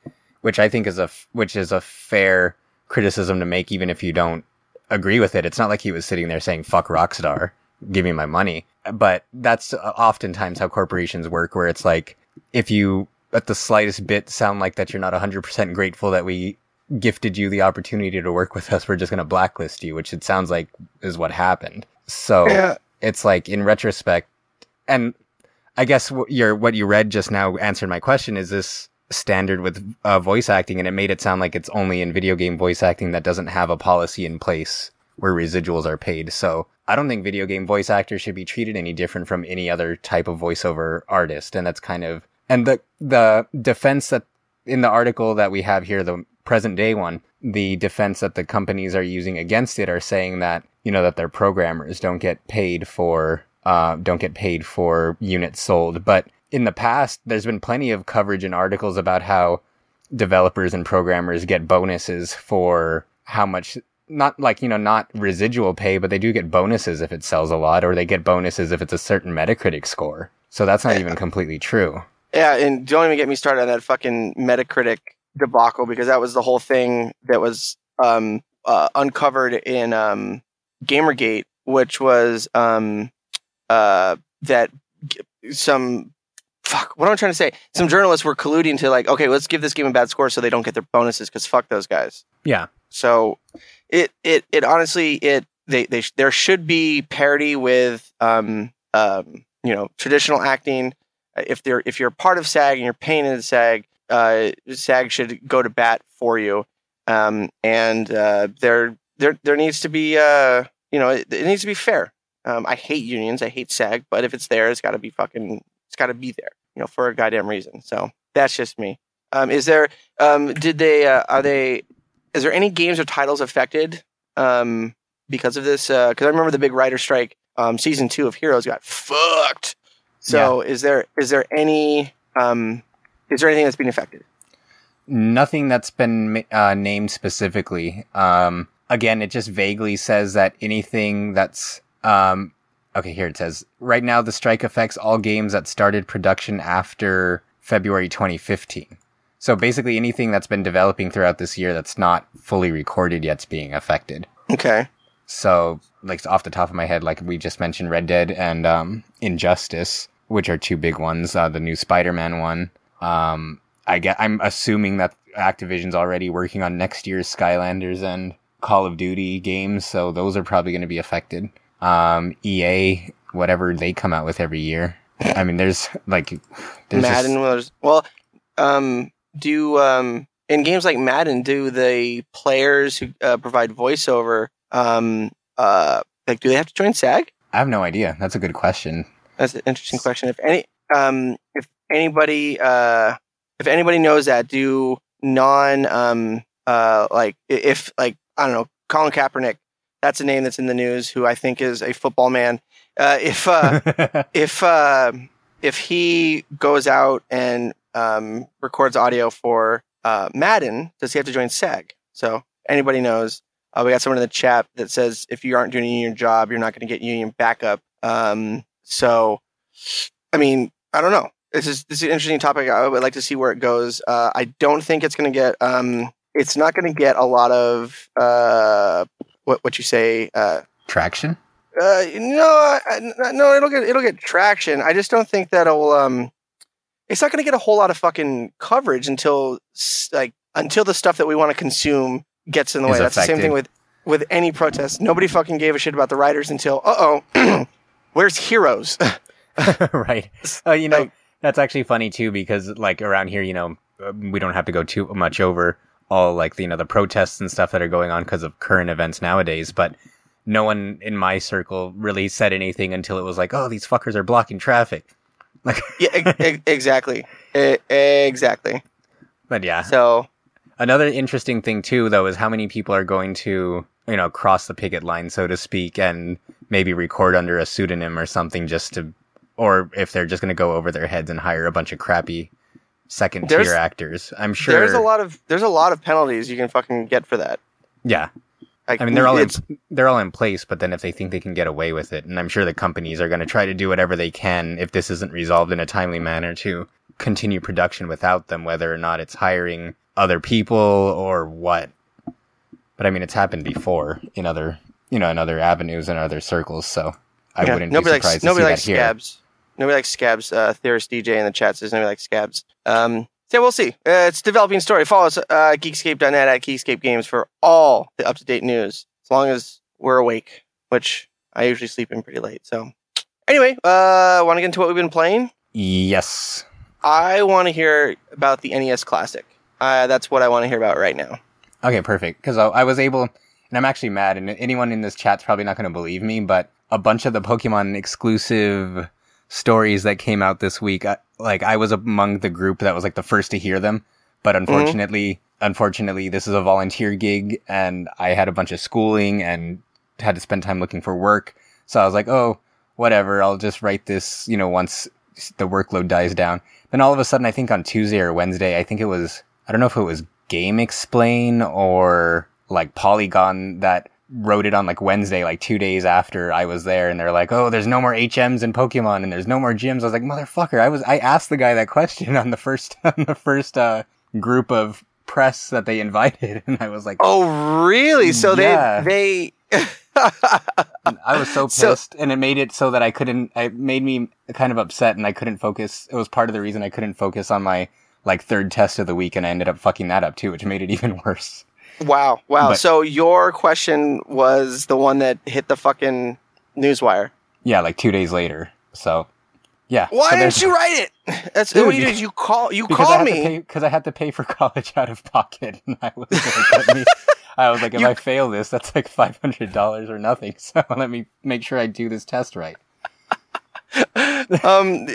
which I think is a, which is a fair criticism to make, even if you don't agree with it. It's not like he was sitting there saying, fuck Rockstar, give me my money. But that's oftentimes how corporations work, where it's like, if you at the slightest bit sound like that you're not one hundred percent grateful that we gifted you the opportunity to work with us, we're just going to blacklist you, which it sounds like is what happened. So yeah. It's like, in retrospect, and I guess what, your, what you read just now answered my question, is this standard with uh, voice acting, and it made it sound like it's only in video game voice acting that doesn't have a policy in place where residuals are paid. So I don't think video game voice actors should be treated any different from any other type of voiceover artist. And that's kind of, and the the defense that in the article that we have here, the present day one, the defense that the companies are using against it are saying that, you know, that their programmers don't get paid for, uh, don't get paid for units sold. But in the past, there's been plenty of coverage and articles about how developers and programmers get bonuses for how much, not like, you know, not residual pay, but they do get bonuses if it sells a lot, or they get bonuses if it's a certain Metacritic score. So that's not even completely true. Yeah, and don't even get me started on that fucking Metacritic debacle, because that was the whole thing that was um, uh, uncovered in um, Gamergate, which was um, uh, that some fuck. What am I trying to say? Some journalists were colluding to, like, okay, let's give this game a bad score so they don't get their bonuses, because fuck those guys. Yeah. So it it it honestly it they they there should be parity with um um you know traditional acting. If they're if you're part of SAG and you're paying into SAG, uh, SAG should go to bat for you. Um, and uh, there there there needs to be uh you know it, it needs to be fair. Um, I hate unions, I hate SAG, but if it's there, it's got to be fucking it's got to be there, you know, for a goddamn reason. So that's just me. Um, is there um did they uh, are they is there any games or titles affected um because of this? Uh, because I remember the big writer strike. Um, season two of Heroes got fucked. So yeah. is there is there any um, is there anything that's been affected? Nothing that's been uh, named specifically. Um, again, it just vaguely says that anything that's um, okay. Here it says, right now the strike affects all games that started production after February twenty fifteen. So basically, anything that's been developing throughout this year that's not fully recorded yet's being affected. Okay. So, like, off the top of my head, like we just mentioned, Red Dead and um, Injustice, which are two big ones. Uh, the new Spider-Man one. Um, I get. I'm assuming that Activision's already working on next year's Skylanders and Call of Duty games, so those are probably going to be affected. Um, E A, whatever they come out with every year. I mean, there's like there's Madden. Just... Well, um, do um, in games like Madden, do the players who uh, provide voiceover? Um, uh, like, do they have to join SAG? I have no idea. That's a good question. That's an interesting question. If any, um, if anybody, uh, if anybody knows that, do non, um, uh, like if like I don't know, Colin Kaepernick. That's a name that's in the news. Who I think is a football man. Uh, if uh, if uh, if he goes out and um records audio for uh Madden, does he have to join SAG? So anybody knows. Uh, we got someone in the chat that says, if you aren't doing a union job, you're not going to get union backup. Um, so, I mean, I don't know. This is this is an interesting topic. I would like to see where it goes. Uh, I don't think it's going to get. Um, it's not going to get a lot of uh, what what you say uh, traction. Uh, no, no, it'll get it'll get traction. I just don't think that'll. Um, it's not going to get a whole lot of fucking coverage until like until the stuff that we want to consume gets in the way. That's affected. The same thing with with any protest. Nobody fucking gave a shit about the writers until uh oh, where's Heroes? Right. Oh, uh, you know. Like, that's actually funny too, because like around here, you know, we don't have to go too much over all like the, you know, the protests and stuff that are going on because of current events nowadays. But no one in my circle really said anything until it was like, oh, these fuckers are blocking traffic. Like, yeah, e- exactly, e- exactly. But yeah. So another interesting thing too, though, is how many people are going to, you know, cross the picket line, so to speak, and maybe record under a pseudonym or something just to. Or if they're just going to go over their heads and hire a bunch of crappy second tier actors. I'm sure there's a lot of there's a lot of penalties you can fucking get for that. Yeah, like, I mean they're all in, they're all in place, but then if they think they can get away with it, and I'm sure the companies are going to try to do whatever they can if this isn't resolved in a timely manner to continue production without them, whether or not it's hiring other people or what. But I mean, it's happened before in other you know in other avenues and other circles, so I yeah, wouldn't nobody be surprised likes, to nobody see likes that scabs. Here. Nobody likes scabs. Uh, Theorist D J in the chat says nobody likes scabs. Um, so we'll see. Uh, it's a developing story. Follow us uh, at geekscape dot net at Geekscape Games for all the up-to-date news, as long as we're awake, which I usually sleep in pretty late. So anyway, uh, want to get into what we've been playing? Yes. I want to hear about the N E S Classic. Uh, that's what I want to hear about right now. Okay, perfect. Because I, I was able, and I'm actually mad, and anyone in this chat's probably not going to believe me, but a bunch of the Pokemon exclusive stories that came out this week, I, like I was among the group that was like the first to hear them, but unfortunately, mm-hmm. unfortunately, this is a volunteer gig, and I had a bunch of schooling and had to spend time looking for work. So I was like, oh, whatever, I'll just write this, you know, once the workload dies down. Then all of a sudden, I think on Tuesday or Wednesday, I think it was, I don't know if it was Game Explain or like Polygon that wrote it on like Wednesday, like two days after I was there, and they're like, oh, there's no more H Ms in Pokemon and there's no more gyms. I was like, motherfucker, I was I asked the guy that question on the first on the first uh group of press that they invited, and I was like, oh really? So yeah. they they I was so pissed, so, and it made it so that I couldn't it made me kind of upset, and I couldn't focus. It was part of the reason I couldn't focus on my like third test of the week, and I ended up fucking that up too, which made it even worse. Wow, wow. But, so your question was the one that hit the fucking newswire. Yeah, like two days later. So, yeah. Why so didn't you write it? That's dude, what you did. You call, you call me. Because I had to pay for college out of pocket. And I was like, let me, I was like if you, I fail this, that's like five hundred dollars or nothing. So let me make sure I do this test right. um,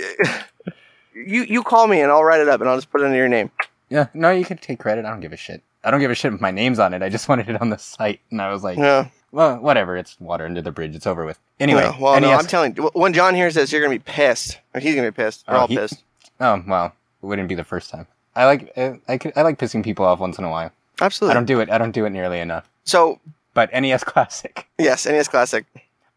you, you call me and I'll write it up and I'll just put it under your name. Yeah, no, you can take credit. I don't give a shit. I don't give a shit if my name's on it. I just wanted it on the site. And I was like, yeah. Well, whatever. It's water under the bridge. It's over with. Anyway. No, well, N E S. No, I'm telling you. When John hears this, you're going to be pissed. Or he's going to be pissed. We're oh, all he, pissed. Oh, well. It wouldn't be the first time. I like I, I, I like pissing people off once in a while. Absolutely. I don't do it. I don't do it nearly enough. So. But N E S Classic. Yes, N E S Classic.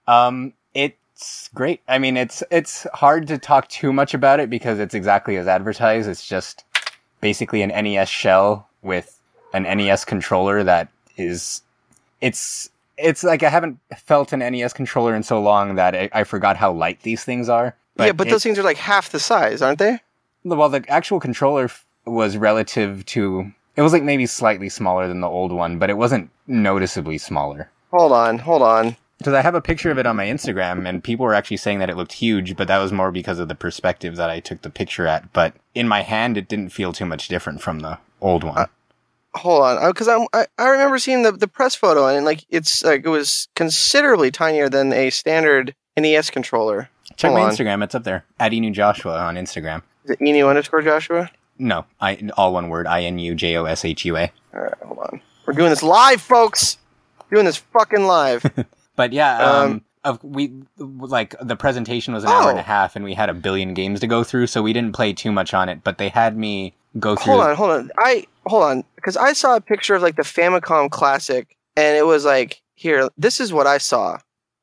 Um, It's great. I mean, it's it's hard to talk too much about it because it's exactly as advertised. It's just basically an N E S shell with an N E S controller that is, it's, it's like I haven't felt an N E S controller in so long that I, I forgot how light these things are. But yeah, but it, those things are like half the size, aren't they? Well, the actual controller f- was relative to, it was like maybe slightly smaller than the old one, but it wasn't noticeably smaller. Hold on, hold on. Because I have a picture of it on my Instagram, and people were actually saying that it looked huge, but that was more because of the perspective that I took the picture at. But in my hand, it didn't feel too much different from the old one. Uh- Hold on, because I, I I remember seeing the, the press photo, and like it's like it was considerably tinier than a standard N E S controller. Check Hold my on. Instagram; it's up there. At Inu Joshua on Instagram. Is it Inu underscore Joshua? No, I all one word. I N U J O S H U A. All right, hold on. We're doing this live, folks. We're doing this fucking live. But yeah, um, um, of, we like the presentation was an oh. hour and a half, and we had a billion games to go through, so we didn't play too much on it. But they had me go through. Hold on, hold on. I hold on because I saw a picture of like the Famicom Classic, and it was like, here, this is what I saw.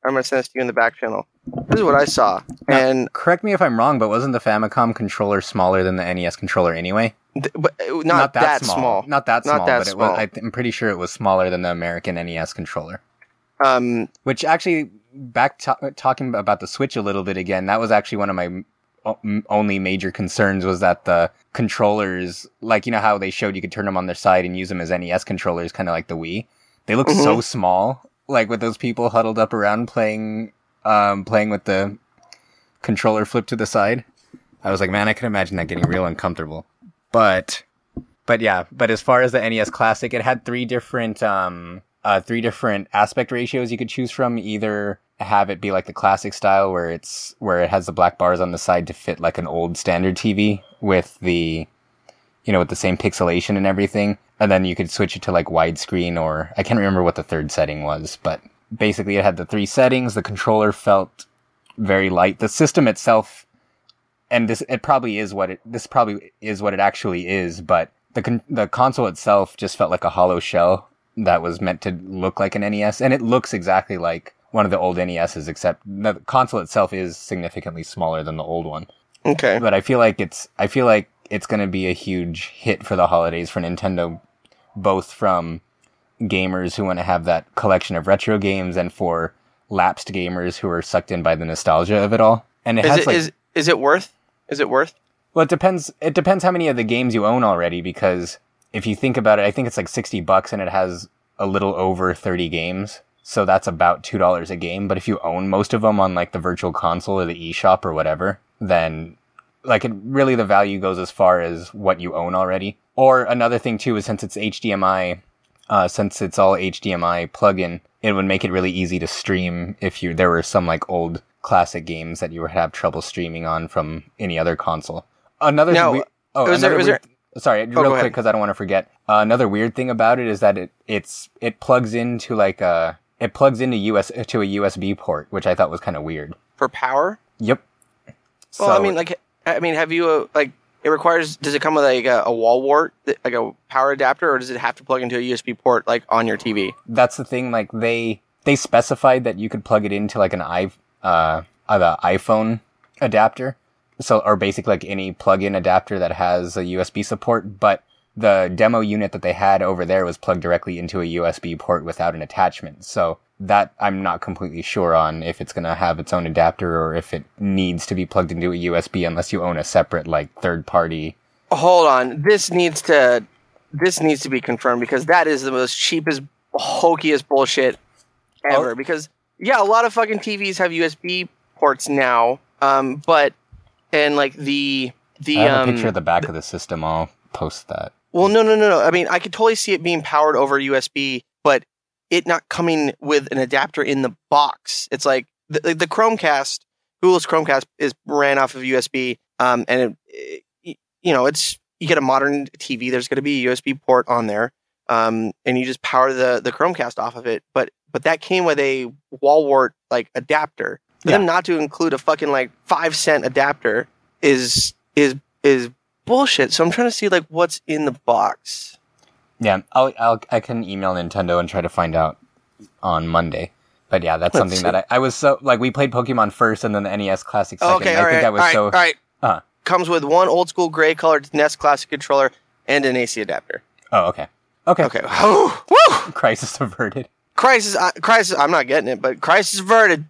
I'm gonna send this to you in the back channel. This is what I saw. Now, and correct me if I'm wrong, but wasn't the Famicom controller smaller than the N E S controller anyway? Th- but not, not that, that small. small. Not that small. Not that but small. It was, I th- I'm pretty sure it was smaller than the American N E S controller. Um, Which actually, back to- talking about the Switch a little bit again, that was actually one of my m- only major concerns, was that the controllers, like, you know how they showed you could turn them on their side and use them as N E S controllers, kind of like the Wii. They looked mm-hmm. so small, like with those people huddled up around playing. Um, playing with the controller flipped to the side. I was like, man, I can imagine that getting real uncomfortable. But, but yeah, but as far as the N E S Classic, it had three different, um, uh, three different aspect ratios you could choose from. Either have it be like the classic style where it's, where it has the black bars on the side to fit like an old standard T V with the, you know, with the same pixelation and everything. And then you could switch it to like widescreen, or I can't remember what the third setting was, but basically, it had the three settings. The controller felt very light. The system itself, and this it probably is what it this probably is what it actually is. But the con- the console itself just felt like a hollow shell that was meant to look like an N E S, and it looks exactly like one of the old N E Ses, except the console itself is significantly smaller than the old one. Okay, but I feel like it's I feel like it's going to be a huge hit for the holidays for Nintendo, both from gamers who want to have that collection of retro games and for lapsed gamers who are sucked in by the nostalgia of it all. And it is has it, like, is, is it worth is it worth well it depends it depends how many of the games you own already, because if you think about it, I think it's like sixty bucks and it has a little over thirty games, so that's about two dollars a game. But if you own most of them on like the virtual console or the eShop or whatever, then like it really, the value goes as far as what you own already. Or another thing too is, since it's H D M I, Uh, since it's all H D M I plug-in, it would make it really easy to stream if you there were some like old classic games that you would have trouble streaming on from any other console. Another no, we- oh, was another there, was weird- there- sorry, oh, real quick because I don't want to forget. Uh, another weird thing about it is that it it's it plugs into like a it plugs into U S to a U S B port, which I thought was kind of weird for power. Yep. Well, so, I mean, like, I mean, have you uh, like. It requires. Does it come with like a, a wall wart, like a power adapter, or does it have to plug into a U S B port, like on your T V? That's the thing. Like they they specified that you could plug it into like an i uh the iPhone adapter, so or basically like any plug-in adapter that has a U S B support. But the demo unit that they had over there was plugged directly into a U S B port without an attachment. So that I'm not completely sure on if it's going to have its own adapter or if it needs to be plugged into a U S B unless you own a separate like third party. Hold on. This needs to this needs to be confirmed, because that is the most cheapest, hokiest bullshit ever. Oh. Because yeah, a lot of fucking T Vs have U S B ports now. Um, but and like the the I have um, a picture of the back th- of the system. I'll post that. Well, no, no, no, no. I mean, I could totally see it being powered over U S B, but it not coming with an adapter in the box. It's like the, the Chromecast, Google's Chromecast is ran off of U S B. Um, and it, it, you know, it's, you get a modern T V, there's going to be a U S B port on there. Um, and you just power the, the Chromecast off of it. But, but that came with a wall wart like adapter. For yeah. them not to include a fucking like five cent adapter is, is, is bullshit. So I'm trying to see like what's in the box. Yeah, I'll, I'll, I can email Nintendo and try to find out on Monday. But yeah, that's Let's something see. that I, I was so... Like, we played Pokemon first and then the N E S Classic second. Okay, all I right, think I was all right, so, all right. Uh-huh. Comes with one old-school gray-colored N E S Classic controller and an A C adapter. Oh, okay. Okay. Okay. Woo! Crisis averted. Crisis... Uh, crisis... I'm not getting it, but crisis averted.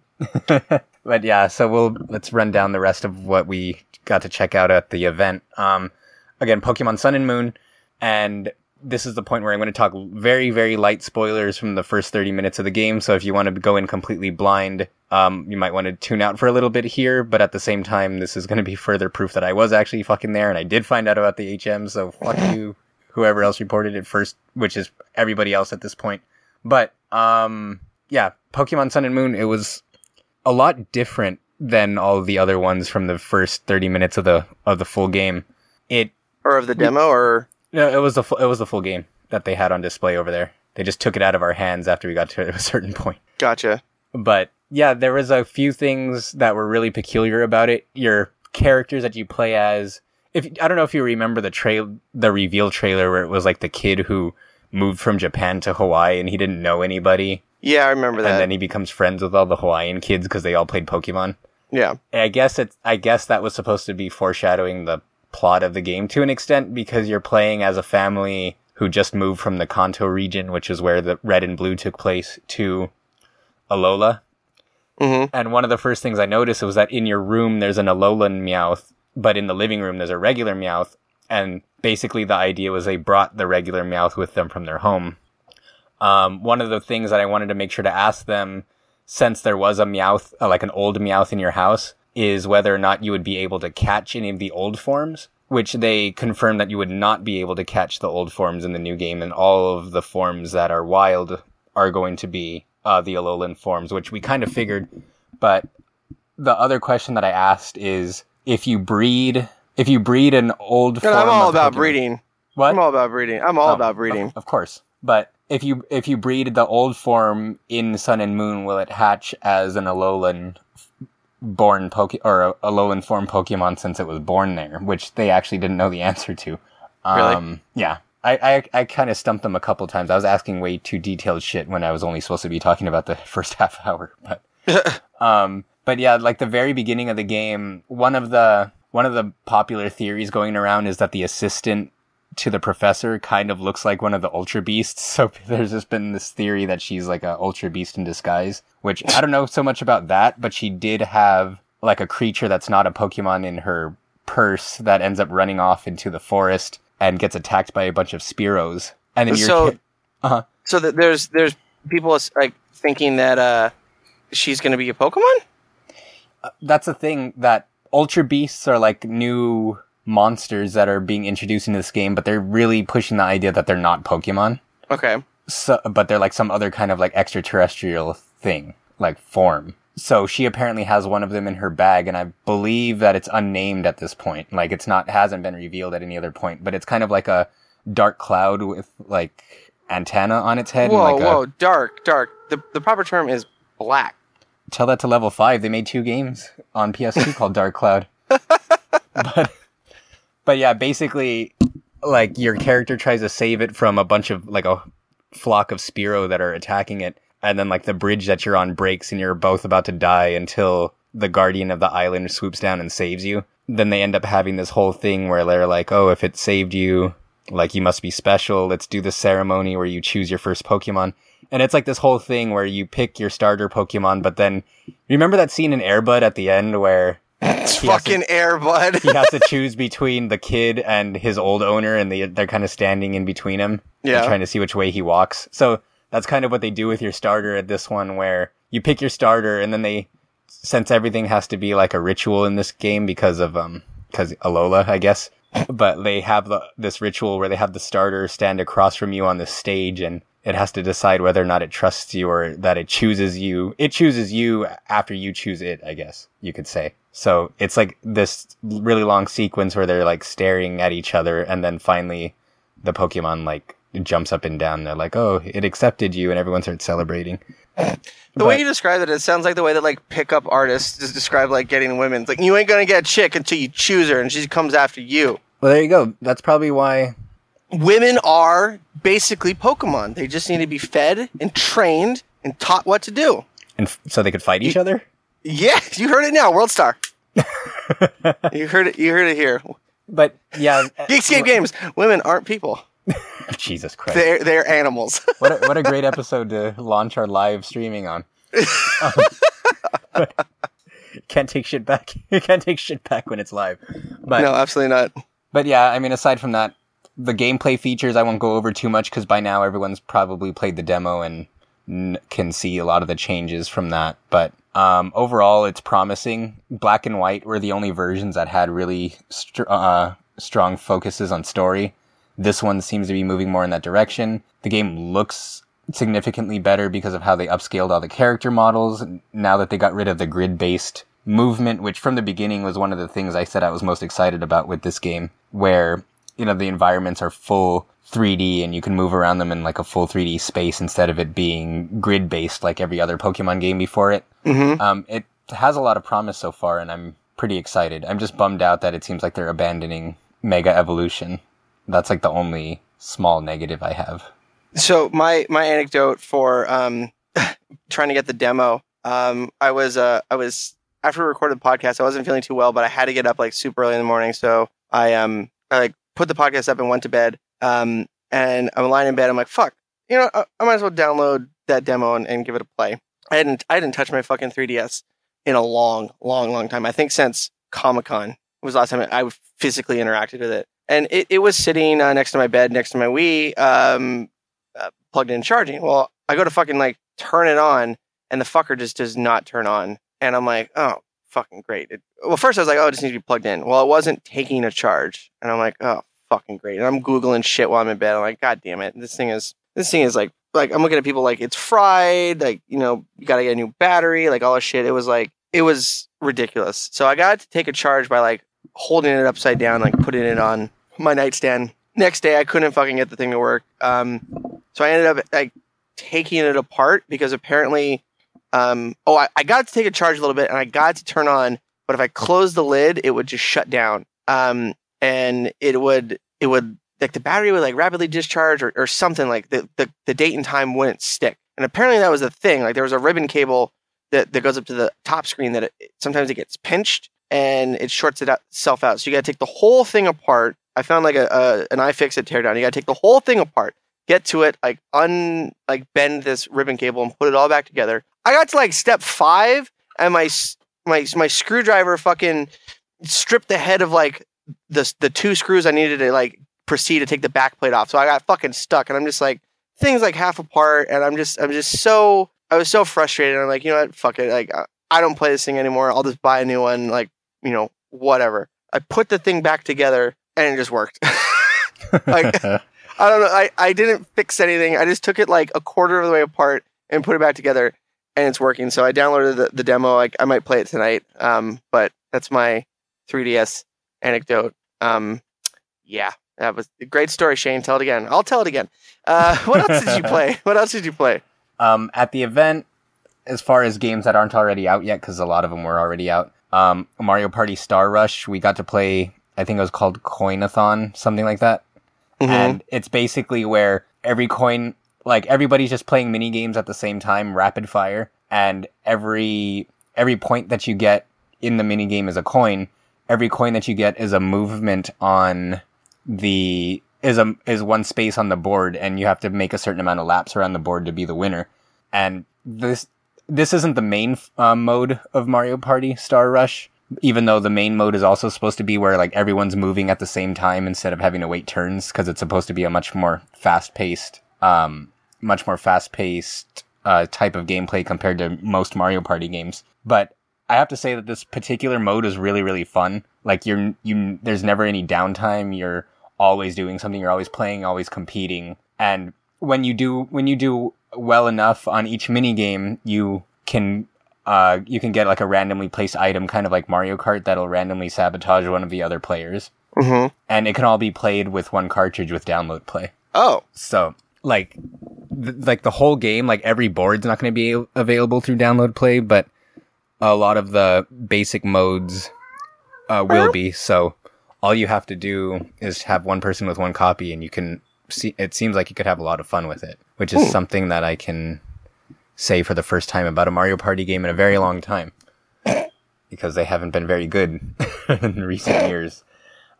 But yeah, so we'll... Let's run down the rest of what we got to check out at the event. Um, Again, Pokemon Sun and Moon, and... This is the point where I'm going to talk very, very light spoilers from the first thirty minutes of the game. So if you want to go in completely blind, um, you might want to tune out for a little bit here. But at the same time, this is going to be further proof that I was actually fucking there. And I did find out about the H M. So fuck you, whoever else reported it first, which is everybody else at this point. But um, yeah, Pokemon Sun and Moon, it was a lot different than all the other ones from the first thirty minutes of the of the full game. It Or of the demo or... No, it was the full, it was the full game that they had on display over there. They just took it out of our hands after we got to a certain point. Gotcha. But yeah, there was a few things that were really peculiar about it. Your characters that you play as, if I don't know if you remember the trail, the reveal trailer where it was like the kid who moved from Japan to Hawaii and he didn't know anybody. Yeah, I remember that. And then he becomes friends with all the Hawaiian kids because they all played Pokemon. Yeah, and I guess it's I guess that was supposed to be foreshadowing the plot of the game to an extent because you're playing as a family who just moved from the Kanto region, which is where the Red and Blue took place, to Alola. Mm-hmm. And one of the first things I noticed was that in your room there's an Alolan Meowth, but in the living room there's a regular Meowth. And basically the idea was they brought the regular Meowth with them from their home. Um, one of the things that I wanted to make sure to ask them, since there was a Meowth, uh, like an old Meowth in your house, is whether or not you would be able to catch any of the old forms, which they confirmed that you would not be able to catch the old forms in the new game, and all of the forms that are wild are going to be uh, the Alolan forms, which we kind of figured. But the other question that I asked is, if you breed... If you breed an old form, I'm all about Pokemon. breeding. What? I'm all about breeding. I'm all oh, about breeding. Of, of course. But if you if you breed the old form in Sun and Moon, will it hatch as an Alolan born Poke or Alolan form Pokemon since it was born there, which they actually didn't know the answer to. Um really? Yeah. I, I, I kind of stumped them a couple times. I was asking way too detailed shit when I was only supposed to be talking about the first half hour, but um but yeah, like the very beginning of the game, one of the One of the popular theories going around is that the assistant to the professor kind of looks like one of the Ultra Beasts. So there's just been this theory that she's like an Ultra Beast in disguise, which I don't know so much about that, but she did have like a creature that's not a Pokemon in her purse that ends up running off into the forest and gets attacked by a bunch of Spearows. And then so, you're... Uh-huh. So that there's, there's people like thinking that uh, she's going to be a Pokemon? Uh, that's a thing that... Ultra Beasts are like new monsters that are being introduced into this game, but they're really pushing the idea that they're not Pokemon. Okay. So, but they're like some other kind of like extraterrestrial thing, like form. So she apparently has one of them in her bag, and I believe that it's unnamed at this point. Like it's not, hasn't been revealed at any other point, but it's kind of like a dark cloud with like antenna on its head. Whoa, and like whoa, a, dark, dark. The, the proper term is black. Tell that to Level Five. They made two games on P S two called Dark Cloud. But, but yeah, basically, like your character tries to save it from a bunch of like a flock of Spearow that are attacking it, and then like the bridge that you're on breaks, and you're both about to die until the guardian of the island swoops down and saves you. Then they end up having this whole thing where they're like, "Oh, if it saved you, like you must be special. Let's do this ceremony where you choose your first Pokemon." And it's like this whole thing where you pick your starter Pokemon, but then remember that scene in Air Bud at the end where it's fucking to, Air Bud. He has to choose between the kid and his old owner, and they they're kind of standing in between him, yeah, trying to see which way he walks. So that's kind of what they do with your starter at this one, where you pick your starter, and then they, since everything has to be like a ritual in this game because of um because Alola, I guess. But they have the, this ritual where they have the starter stand across from you on the stage, and it has to decide whether or not it trusts you or that it chooses you. It chooses you after you choose it, I guess you could say. So it's like this really long sequence where they're like staring at each other. And then finally the Pokemon like jumps up and down. And they're like, oh, it accepted you. And everyone starts celebrating. The but, way you describe it, it sounds like the way that like pickup artists just describe like getting women. It's like, you ain't going to get a chick until you choose her and she comes after you. Well, there you go. That's probably why... Women are basically Pokemon. They just need to be fed and trained and taught what to do. And f- so they could fight you, each other? Yeah, you heard it now, World Star. you heard it You heard it here. But, yeah. Geekscape Games, women aren't people. Jesus Christ. They're, they're animals. what, a, what a great episode to launch our live streaming on. Um, but can't take shit back. You can't take shit back when it's live. But, no, absolutely not. But, yeah, I mean, aside from that, the gameplay features I won't go over too much because by now everyone's probably played the demo and n- can see a lot of the changes from that. But um, overall, it's promising. Black and White were the only versions that had really st- uh, strong focuses on story. This one seems to be moving more in that direction. The game looks significantly better because of how they upscaled all the character models now that they got rid of the grid-based movement, which from the beginning was one of the things I said I was most excited about with this game, where... you know, the environments are full three D and you can move around them in like a full three D space instead of it being grid based like every other Pokemon game before it. Mm-hmm. Um, it has a lot of promise so far, and I'm pretty excited. I'm just bummed out that it seems like they're abandoning Mega Evolution. That's like the only small negative I have. So my my anecdote for um, trying to get the demo, um, I was uh, I was after we recorded the podcast, I wasn't feeling too well, but I had to get up like super early in the morning, so I um I like put the podcast up and went to bed. Um, and I'm lying in bed. I'm like, fuck, you know, I, I might as well download that demo and, and give it a play. I hadn't I didn't touch my fucking three D S in a long, long, long time. I think since Comic-Con was the last time I physically interacted with it. And it, it was sitting uh, next to my bed, next to my Wii, um, uh, plugged in charging. Well, I go to fucking like turn it on, and the fucker just does not turn on. And I'm like, oh, fucking great. It, well, first I was like, oh, it just needs to be plugged in. Well, it wasn't taking a charge. And I'm like, oh, fucking great. And I'm Googling shit while I'm in bed. I'm like, God damn it. This thing is, this thing is like, like, I'm looking at people like, it's fried, like, you know, you gotta get a new battery, like, all this shit. It was, like, it was ridiculous. So I got to take a charge by, like, holding it upside down, like, putting it on my nightstand. Next day, I couldn't fucking get the thing to work. Um, so I ended up, like, taking it apart because apparently, um, oh, I, I got to take a charge a little bit, and I got to turn on, but if I closed the lid, it would just shut down. Um, and it would, it would... like the battery would like rapidly discharge or, or something like the, the, the date and time wouldn't stick. And apparently that was the thing. Like there was a ribbon cable that, that goes up to the top screen that it, sometimes it gets pinched and it shorts it out, itself out. So you got to take the whole thing apart. I found like a, a an iFixit teardown. You got to take the whole thing apart, get to it, like un like bend this ribbon cable and put it all back together. I got to like step five and my my my screwdriver fucking stripped the head of like the the two screws I needed to like proceed to take the back plate off. So I got fucking stuck and I'm just like things like half apart and I'm just I'm just so I was so frustrated. I'm like, you know what, fuck it, like I don't play this thing anymore, I'll just buy a new one, like, you know, whatever. I put the thing back together and it just worked. Like I don't know, I, I didn't fix anything, I just took it like a quarter of the way apart and put it back together and it's working. So I downloaded the, the demo, like I might play it tonight, um but that's my three D S anecdote. Um yeah. That was a great story, Shane. Tell it again. I'll tell it again. Uh, what else did you play? What else did you play? Um, at the event, as far as games that aren't already out yet, because a lot of them were already out, um, Mario Party Star Rush, we got to play, I think it was called Coinathon, something like that. Mm-hmm. And it's basically where every coin, like everybody's just playing mini games at the same time, rapid fire, and every every point that you get in the mini game is a coin. Every coin that you get is a movement on... the is a is one space on the board, and you have to make a certain amount of laps around the board to be the winner. And this this isn't the main uh, mode of Mario Party Star Rush, even though the main mode is also supposed to be where like everyone's moving at the same time instead of having to wait turns, because it's supposed to be a much more fast paced, um, much more fast paced uh, type of gameplay compared to most Mario Party games. But I have to say that this particular mode is really really fun. Like you're you there's never any downtime. You're always doing something, you're always playing, always competing. And when you do when you do well enough on each mini game, you can uh you can get like a randomly placed item, kind of like Mario Kart, that'll randomly sabotage one of the other players. Mm-hmm. And it can all be played with one cartridge with download play. Oh, so like th- like the whole game, like every board's not going to be available through download play, but a lot of the basic modes uh, will be. So all you have to do is have one person with one copy, and you can see, it seems like you could have a lot of fun with it, which is Ooh. something that I can say for the first time about a Mario Party game in a very long time, because they haven't been very good in recent years.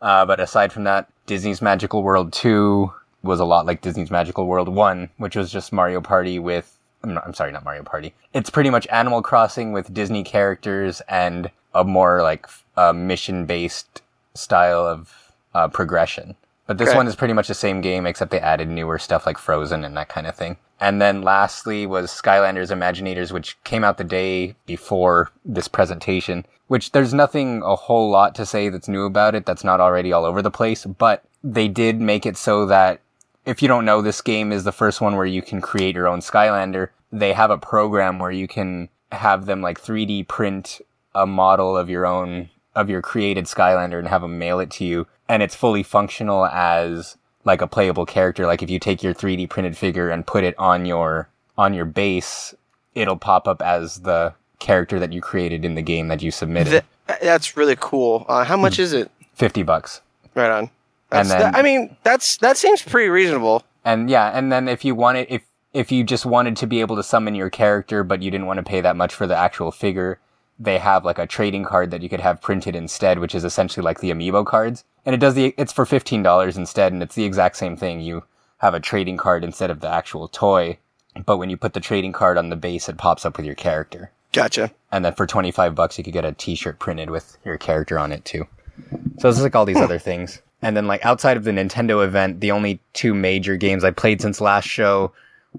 Uh, but aside from that, Disney's Magical World two was a lot like Disney's Magical World one, which was just Mario Party with, I'm, not, I'm sorry, not Mario Party. It's pretty much Animal Crossing with Disney characters and a more like uh, mission-based style of uh, progression. But this okay. one is pretty much the same game, except they added newer stuff like Frozen and that kind of thing. And then lastly was Skylanders Imaginators, which came out the day before this presentation, which there's nothing a whole lot to say that's new about it, that's not already all over the place, but they did make it so that if you don't know, this game is the first one where you can create your own Skylander. They have a program where you can have them like three D print a model of your own, of your created Skylander, and have them mail it to you. And it's fully functional as like a playable character. Like if you take your three D printed figure and put it on your, on your base, it'll pop up as the character that you created in the game that you submitted. Th- that's really cool. Uh, how much is it? fifty bucks. Right on. That's, and then, that, I mean, that's that seems pretty reasonable. And yeah, and then if you wanted, if if you just wanted to be able to summon your character, but you didn't want to pay that much for the actual figure, they have like a trading card that you could have printed instead, which is essentially like the amiibo cards. And it does the it's for fifteen dollars instead, and it's the exact same thing. You have a trading card instead of the actual toy, but when you put the trading card on the base, it pops up with your character. Gotcha. And then for twenty-five bucks, you could get a t-shirt printed with your character on it too. So it's like all these other things. And then like outside of the Nintendo event, the only two major games I played since last show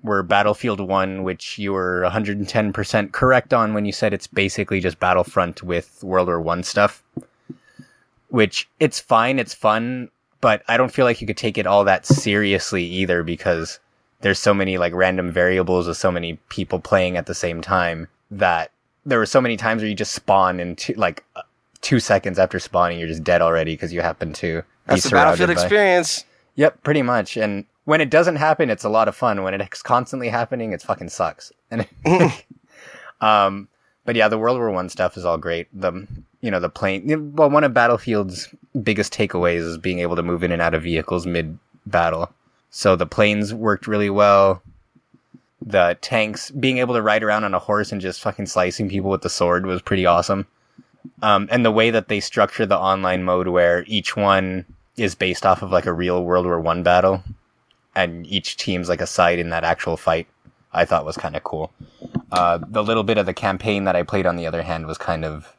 were Battlefield one, which you were one hundred ten percent correct on when you said it's basically just Battlefront with World War One stuff. Which, it's fine, it's fun, but I don't feel like you could take it all that seriously either, because there's so many like random variables with so many people playing at the same time that there were so many times where you just spawn and two, like uh, two seconds after spawning you're just dead already because you happen to That's be surrounded the Battlefield by... experience. Yep, pretty much. And when it doesn't happen, it's a lot of fun. When it's constantly happening, it fucking sucks. And um, but yeah, the World War One stuff is all great. The you know the plane. Well, one of Battlefield's biggest takeaways is being able to move in and out of vehicles mid battle. So the planes worked really well. The tanks, being able to ride around on a horse and just fucking slicing people with the sword was pretty awesome. Um, and the way that they structure the online mode where each one is based off of like a real World War One battle, and each team's like a side in that actual fight, I thought was kind of cool. Uh, the little bit of the campaign that I played, on the other hand, was kind of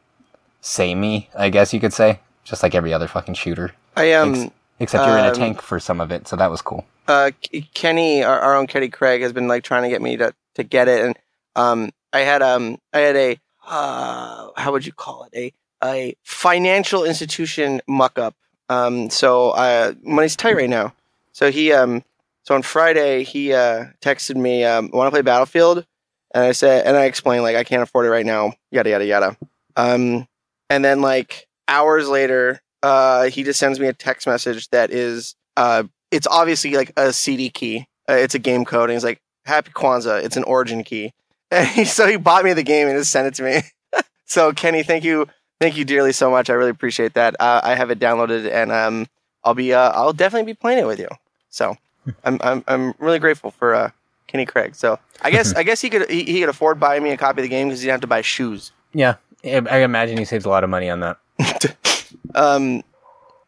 samey, I guess you could say. Just like every other fucking shooter. I um, Ex- Except um, you're in a tank for some of it, so that was cool. Uh, Kenny, our, our own Kenny Craig, has been like trying to get me to, to get it, and um, I had um, I had a uh, how would you call it a a financial institution muck up. Um, so uh, money's tight right now. So he um, so on Friday he uh texted me, um, want to play Battlefield, and I said, and I explained like I can't afford it right now, yada yada yada. Um, and then like hours later, uh, he just sends me a text message that is uh. It's obviously like a C D key. Uh, it's a game code. And he's like, happy Kwanzaa. It's an origin key. And he, so he bought me the game and just sent it to me. So Kenny, thank you. Thank you dearly so much. I really appreciate that. Uh, I have it downloaded and um, I'll be, uh, I'll definitely be playing it with you. So I'm, I'm, I'm really grateful for uh, Kenny Craig. So I guess, I guess he could, he, he could afford buying me a copy of the game because he didn't have to buy shoes. Yeah. I imagine he saves a lot of money on that. um,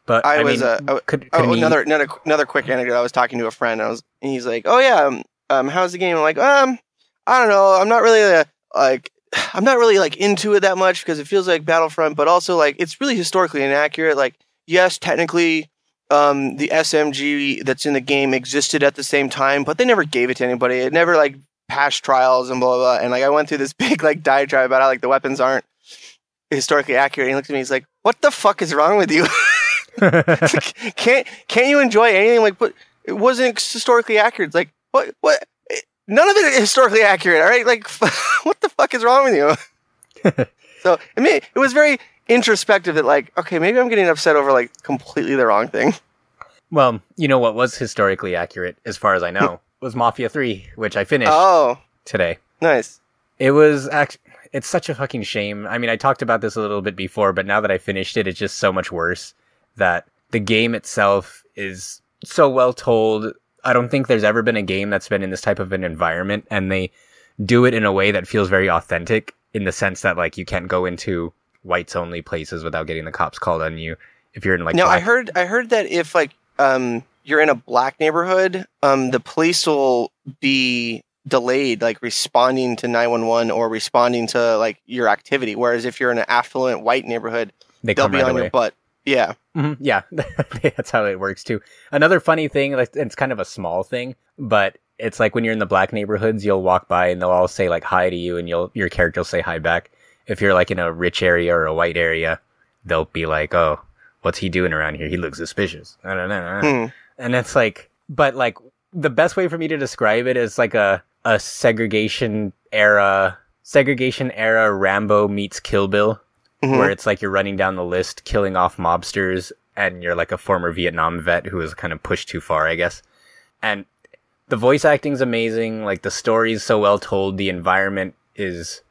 But I, I was mean, uh, could, could oh, mean... another another another quick anecdote. I was talking to a friend. And I was and he's like, "Oh yeah, um, um, how's the game?" I'm like, "Um, I don't know. I'm not really uh, like I'm not really like into it that much because it feels like Battlefront, but also like it's really historically inaccurate. Like, yes, technically, um, the S M G that's in the game existed at the same time, but they never gave it to anybody. It never like passed trials and blah blah blah. And like I went through this big like diatribe about how like the weapons aren't historically accurate. And he looked at me. He's like, "What the fuck is wrong with you?" Like, can't can't you enjoy anything? Like, but it wasn't historically accurate. It's like, what? What? None of it is historically accurate. All right, like, f- what the fuck is wrong with you? So, I mean, it was very introspective. That like, okay, maybe I'm getting upset over like completely the wrong thing. Well, you know what was historically accurate, as far as I know, was Mafia three, which I finished. Oh, today, nice. It was actually. It's such a fucking shame. I mean, I talked about this a little bit before, but now that I finished it, it's just so much worse. That the game itself is so well told. I don't think there's ever been a game that's been in this type of an environment, and they do it in a way that feels very authentic in the sense that like you can't go into whites only places without getting the cops called on you if you're in like. No, black. I heard I heard that if like um you're in a black neighborhood, um the police will be delayed like responding to nine one one or responding to like your activity, whereas if you're in an affluent white neighborhood, they they'll be right on away. Your butt. Yeah. Mm-hmm. Yeah. That's how it works too. Another funny thing, like it's kind of a small thing, but it's like when you're in the black neighborhoods, you'll walk by and they'll all say like hi to you and you'll your character will say hi back. If you're like in a rich area or a white area, they'll be like, "Oh, what's he doing around here? He looks suspicious." I don't know. Mm. And it's like, but like the best way for me to describe it is like a a segregation era segregation era Rambo meets Kill Bill. Mm-hmm. Where it's like you're running down the list, killing off mobsters, and you're like a former Vietnam vet who was kind of pushed too far, I guess. And the voice acting's amazing, like the story's so well told, the environment is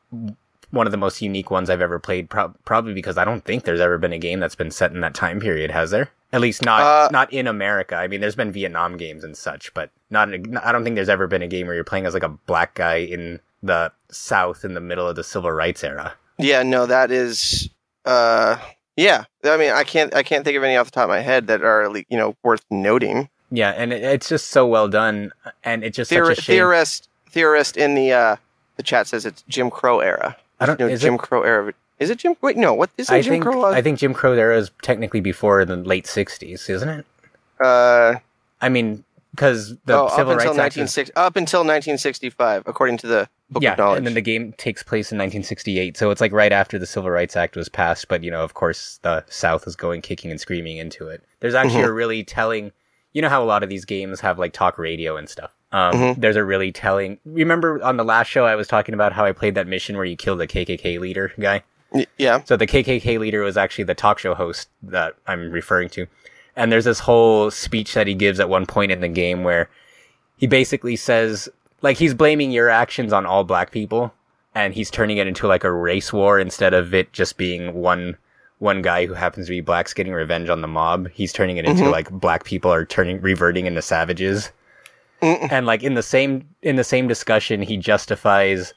one of the most unique ones I've ever played, pro- probably because I don't think there's ever been a game that's been set in that time period, has there? At least not uh, not in America. I mean, there's been Vietnam games and such, but not. I don't think there's ever been a game where you're playing as like a black guy in the South in the middle of the Civil Rights era. Yeah, no, that is. Uh, yeah, I mean, I can't I can't think of any off the top of my head that are, you know, worth noting. Yeah, and it, it's just so well done, and it's just Theor- such a shame. Theorist, theorist in the uh, the chat says it's Jim Crow era. I don't know Jim it, Crow era. Is it Jim? Wait, no. What is it? I Jim think, Crow? I think Jim Crow era is technically before the late sixties, isn't it? Uh, I mean, because the oh, civil up rights act is, up until nineteen sixty-five, according to the Book yeah, of Knowledge. Yeah, and then the game takes place in nineteen sixty-eight, so it's like right after the Civil Rights Act was passed. But you know, of course, the South is going kicking and screaming into it. There's actually mm-hmm. a really telling. You know how a lot of these games have like talk radio and stuff. Um, mm-hmm. There's a really telling. Remember on the last show I was talking about how I played that mission where you kill the K K K leader guy? Yeah. So the K K K leader was actually the talk show host that I'm referring to. And there's this whole speech that he gives at one point in the game where he basically says, like, he's blaming your actions on all black people, and he's turning it into like a race war instead of it just being one one guy who happens to be black's getting revenge on the mob. He's turning it into mm-hmm. like black people are turning reverting into savages. Mm-mm. And like in the same in the same discussion, he justifies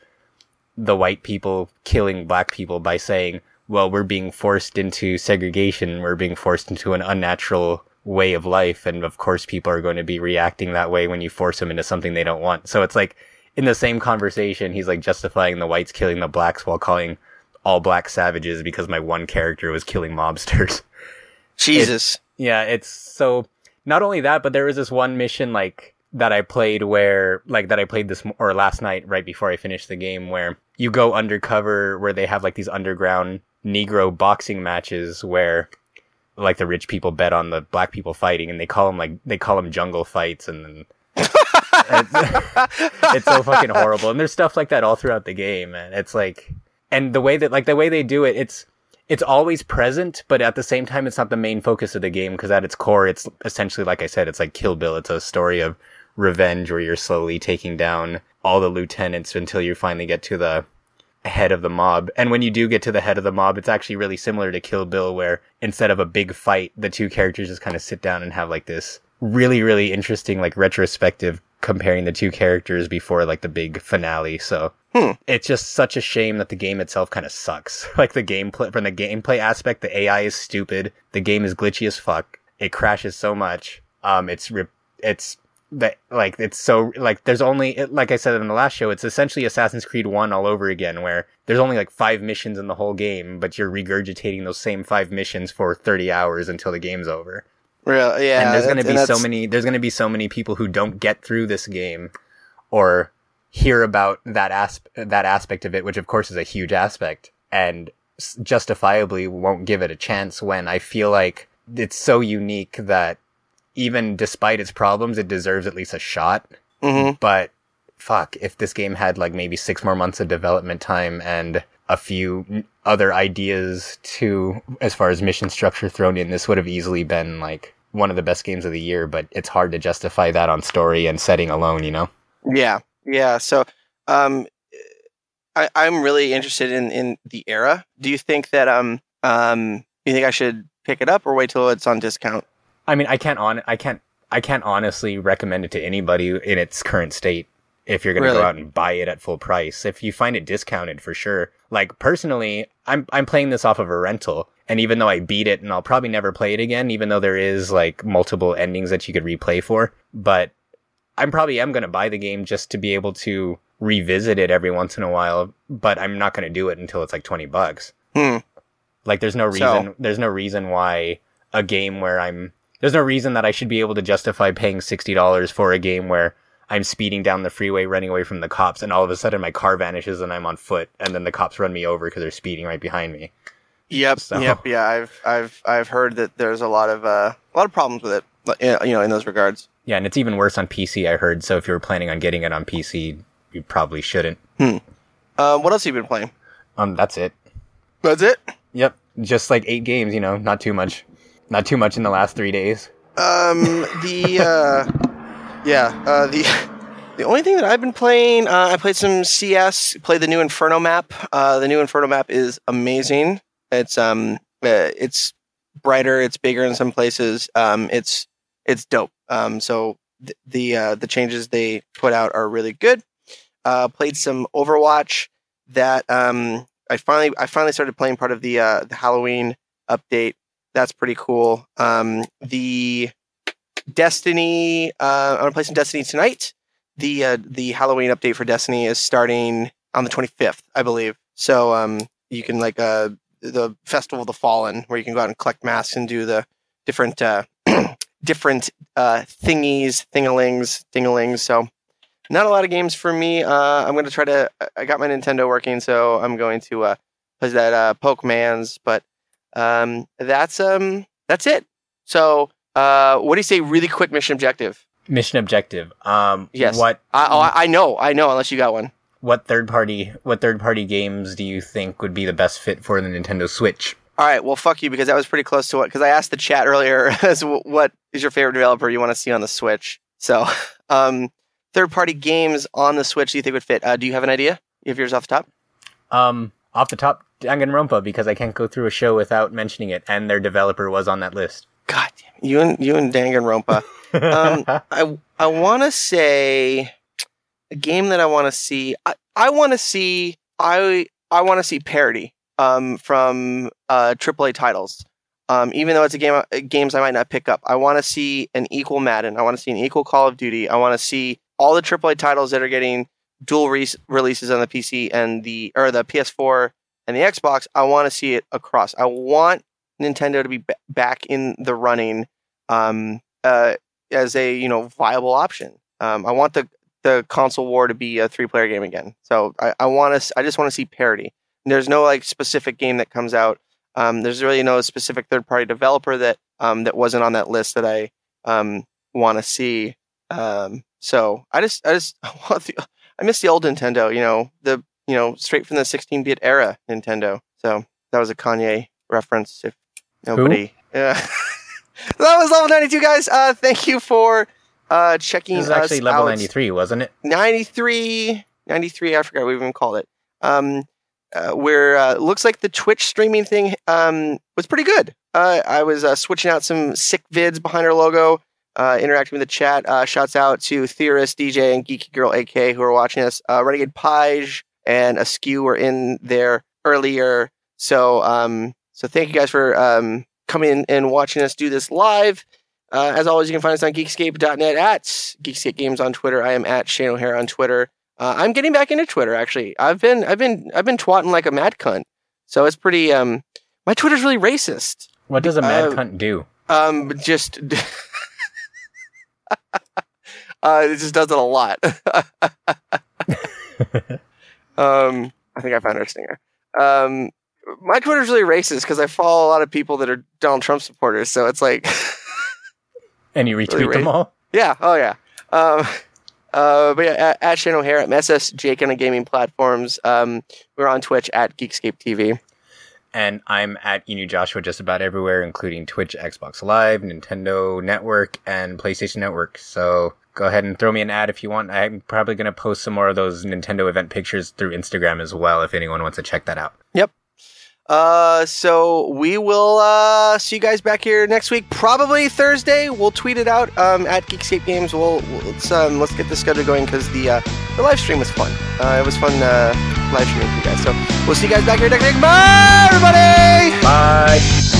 the white people killing black people by saying, well, we're being forced into segregation. We're being forced into an unnatural way of life. And of course, people are going to be reacting that way when you force them into something they don't want. So it's like in the same conversation, he's like justifying the whites killing the blacks while calling all black savages because my one character was killing mobsters. Jesus. It, yeah, it's so not only that, but there was this one mission like that I played where like that I played this or last night right before I finished the game where you go undercover where they have like these underground Negro boxing matches where like the rich people bet on the black people fighting and they call them like they call them jungle fights and then it's, it's so fucking horrible. And there's stuff like that all throughout the game, and it's like and the way that like the way they do it, it's It's always present, but at the same time, it's not the main focus of the game because at its core, it's essentially, like I said, it's like Kill Bill. It's a story of revenge where you're slowly taking down all the lieutenants until you finally get to the head of the mob. And when you do get to the head of the mob, it's actually really similar to Kill Bill where instead of a big fight, the two characters just kind of sit down and have like this really, really interesting like retrospective comparing the two characters before like the big finale. So hmm. it's just such a shame that the game itself kind of sucks. Like the gameplay, from the gameplay aspect, the A I is stupid. The game is glitchy as fuck. It crashes so much. Um, it's re- it's that like it's so like there's only it, like I said in the last show, it's essentially Assassin's Creed one all over again, where there's only like five missions in the whole game, but you're regurgitating those same five missions for thirty hours until the game's over. Real, yeah, and there's going to be so many. There's going to be so many people who don't get through this game, or hear about that asp- that aspect of it, which of course is a huge aspect, and s- justifiably won't give it a chance. When I feel like it's so unique that even despite its problems, it deserves at least a shot. Mm-hmm. But fuck, if this game had like maybe six more months of development time and a few other ideas too, as far as mission structure thrown in, this would have easily been like one of the best games of the year, but it's hard to justify that on story and setting alone, you know? Yeah. Yeah. So, um, I, I'm really interested in, in the era. Do you think that, um, um, you think I should pick it up or wait till it's on discount? I mean, I can't on, I can't, I can't honestly recommend it to anybody in its current state. If you're going to really? go out and buy it at full price, if you find it discounted, for sure. Like personally, I'm I'm playing this off of a rental, and even though I beat it, and I'll probably never play it again, even though there is like multiple endings that you could replay for. But I'm probably am going to buy the game just to be able to revisit it every once in a while. But I'm not going to do it until it's like twenty bucks. Hmm. Like there's no reason. So. There's no reason why a game where I'm there's no reason that I should be able to justify paying sixty dollars for a game where I'm speeding down the freeway, running away from the cops, and all of a sudden my car vanishes and I'm on foot, and then the cops run me over because they're speeding right behind me. Yep, so. yep, yeah. I've, I've, I've heard that there's a lot of, uh, a lot of problems with it, you know, in those regards. Yeah, and it's even worse on P C, I heard. So if you were planning on getting it on P C, you probably shouldn't. Hmm. Uh, what else have you been playing? Um, that's it. That's it. Yep, just like eight games. You know, not too much, not too much in the last three days. Um, the. Uh... Yeah, uh, the The only thing that I've been playing, uh, I played some C S, played the new Inferno map. Uh, the new Inferno map is amazing. It's um, uh, it's brighter, it's bigger in some places. Um, it's it's dope. Um, so th- the uh, the changes they put out are really good. Uh, played some Overwatch. That um, I finally I finally started playing part of the uh, the Halloween update. That's pretty cool. Um, the Destiny. Uh, I'm gonna play some Destiny tonight. The uh, the Halloween update for Destiny is starting on the twenty-fifth, I believe. So um, you can like uh, the Festival of the Fallen, where you can go out and collect masks and do the different uh, different uh, thingies, thingalings, dingalings. So. Not a lot of games for me. Uh, I'm going to try to... I got my Nintendo working, so I'm going to uh, play that uh, Pokemans. But um, that's um, that's it. So uh, what do you say? Really quick mission objective. Mission objective. Um, yes. What? I, oh, I know. I know, unless you got one. What third-party What third-party games do you think would be the best fit for the Nintendo Switch? All right. Well, fuck you, because that was pretty close to what... Because I asked the chat earlier, what is your favorite developer you want to see on the Switch? So... Um, Third-party games on the Switch do you think would fit? Uh, do you have an idea? You have yours off the top? Um, off the top, Danganronpa, because I can't go through a show without mentioning it, and their developer was on that list. God damn it. You and, you and Danganronpa. um, I, I want to say a game that I want to see... I, I want to see... I I want to see parody um, from uh, triple A titles. Um, even though it's a game, games I might not pick up. I want to see an equal Madden. I want to see an equal Call of Duty. I want to see... all the triple A titles that are getting dual re- releases on the P C and the or the P S four and the Xbox, I want to see it across. I want Nintendo to be b- back in the running um, uh, as a you know viable option. Um, I want the, the console war to be a three player game again. So I, I want to. I just want to see parity. And there's no like specific game that comes out. Um, there's really no specific third party developer that um, that wasn't on that list that I um, want to see. Um, So I just, I just, I miss the old Nintendo, you know, the, you know, straight from the sixteen-bit era Nintendo. So that was a Kanye reference. If nobody, yeah, so that was Level ninety-two, guys. Uh, thank you for uh, checking us out. It was actually Level ninety-three, wasn't it? ninety-three, ninety-three. I forgot we even called it. Um, uh, where uh, looks like the Twitch streaming thing um was pretty good. Uh, I was uh, switching out some sick vids behind our logo. Uh, interacting with the chat. Uh, shouts out to Theorist, D J, and Geeky Girl A K who are watching us. Uh, Renegade Page and Askew were in there earlier. So um, so thank you guys for um, coming in and watching us do this live. Uh, as always, you can find us on geekscape dot net at Geekscape Games on Twitter. I am at Shane O'Hare on Twitter. Uh, I'm getting back into Twitter, actually. I've been I've been I've been twatting like a mad cunt. So it's pretty um, my Twitter's really racist. What does a mad uh, cunt do? Um just Uh, it just does it a lot. um, I think I found our stinger. Um, my Twitter's really racist because I follow a lot of people that are Donald Trump supporters. So it's like, and you retweet really them all. Yeah. Oh yeah. Um, uh, but yeah, at, at Shane O'Hare, at M S S Jake on the gaming platforms. Um, we're on Twitch at Geekscape T V. And I'm at Inu Joshua just about everywhere, including Twitch, Xbox Live, Nintendo Network, and PlayStation Network. So go ahead and throw me an ad if you want. I'm probably going to post some more of those Nintendo event pictures through Instagram as well, if anyone wants to check that out. Yep. Uh, so we will uh, see you guys back here next week, probably Thursday. We'll tweet it out um, at Geekscape Games. We'll, we'll let's um, let's get this schedule going because the uh, the live stream was fun. Uh, it was fun uh, live streaming for you guys. So we'll see you guys back here next week. Bye, everybody. Bye.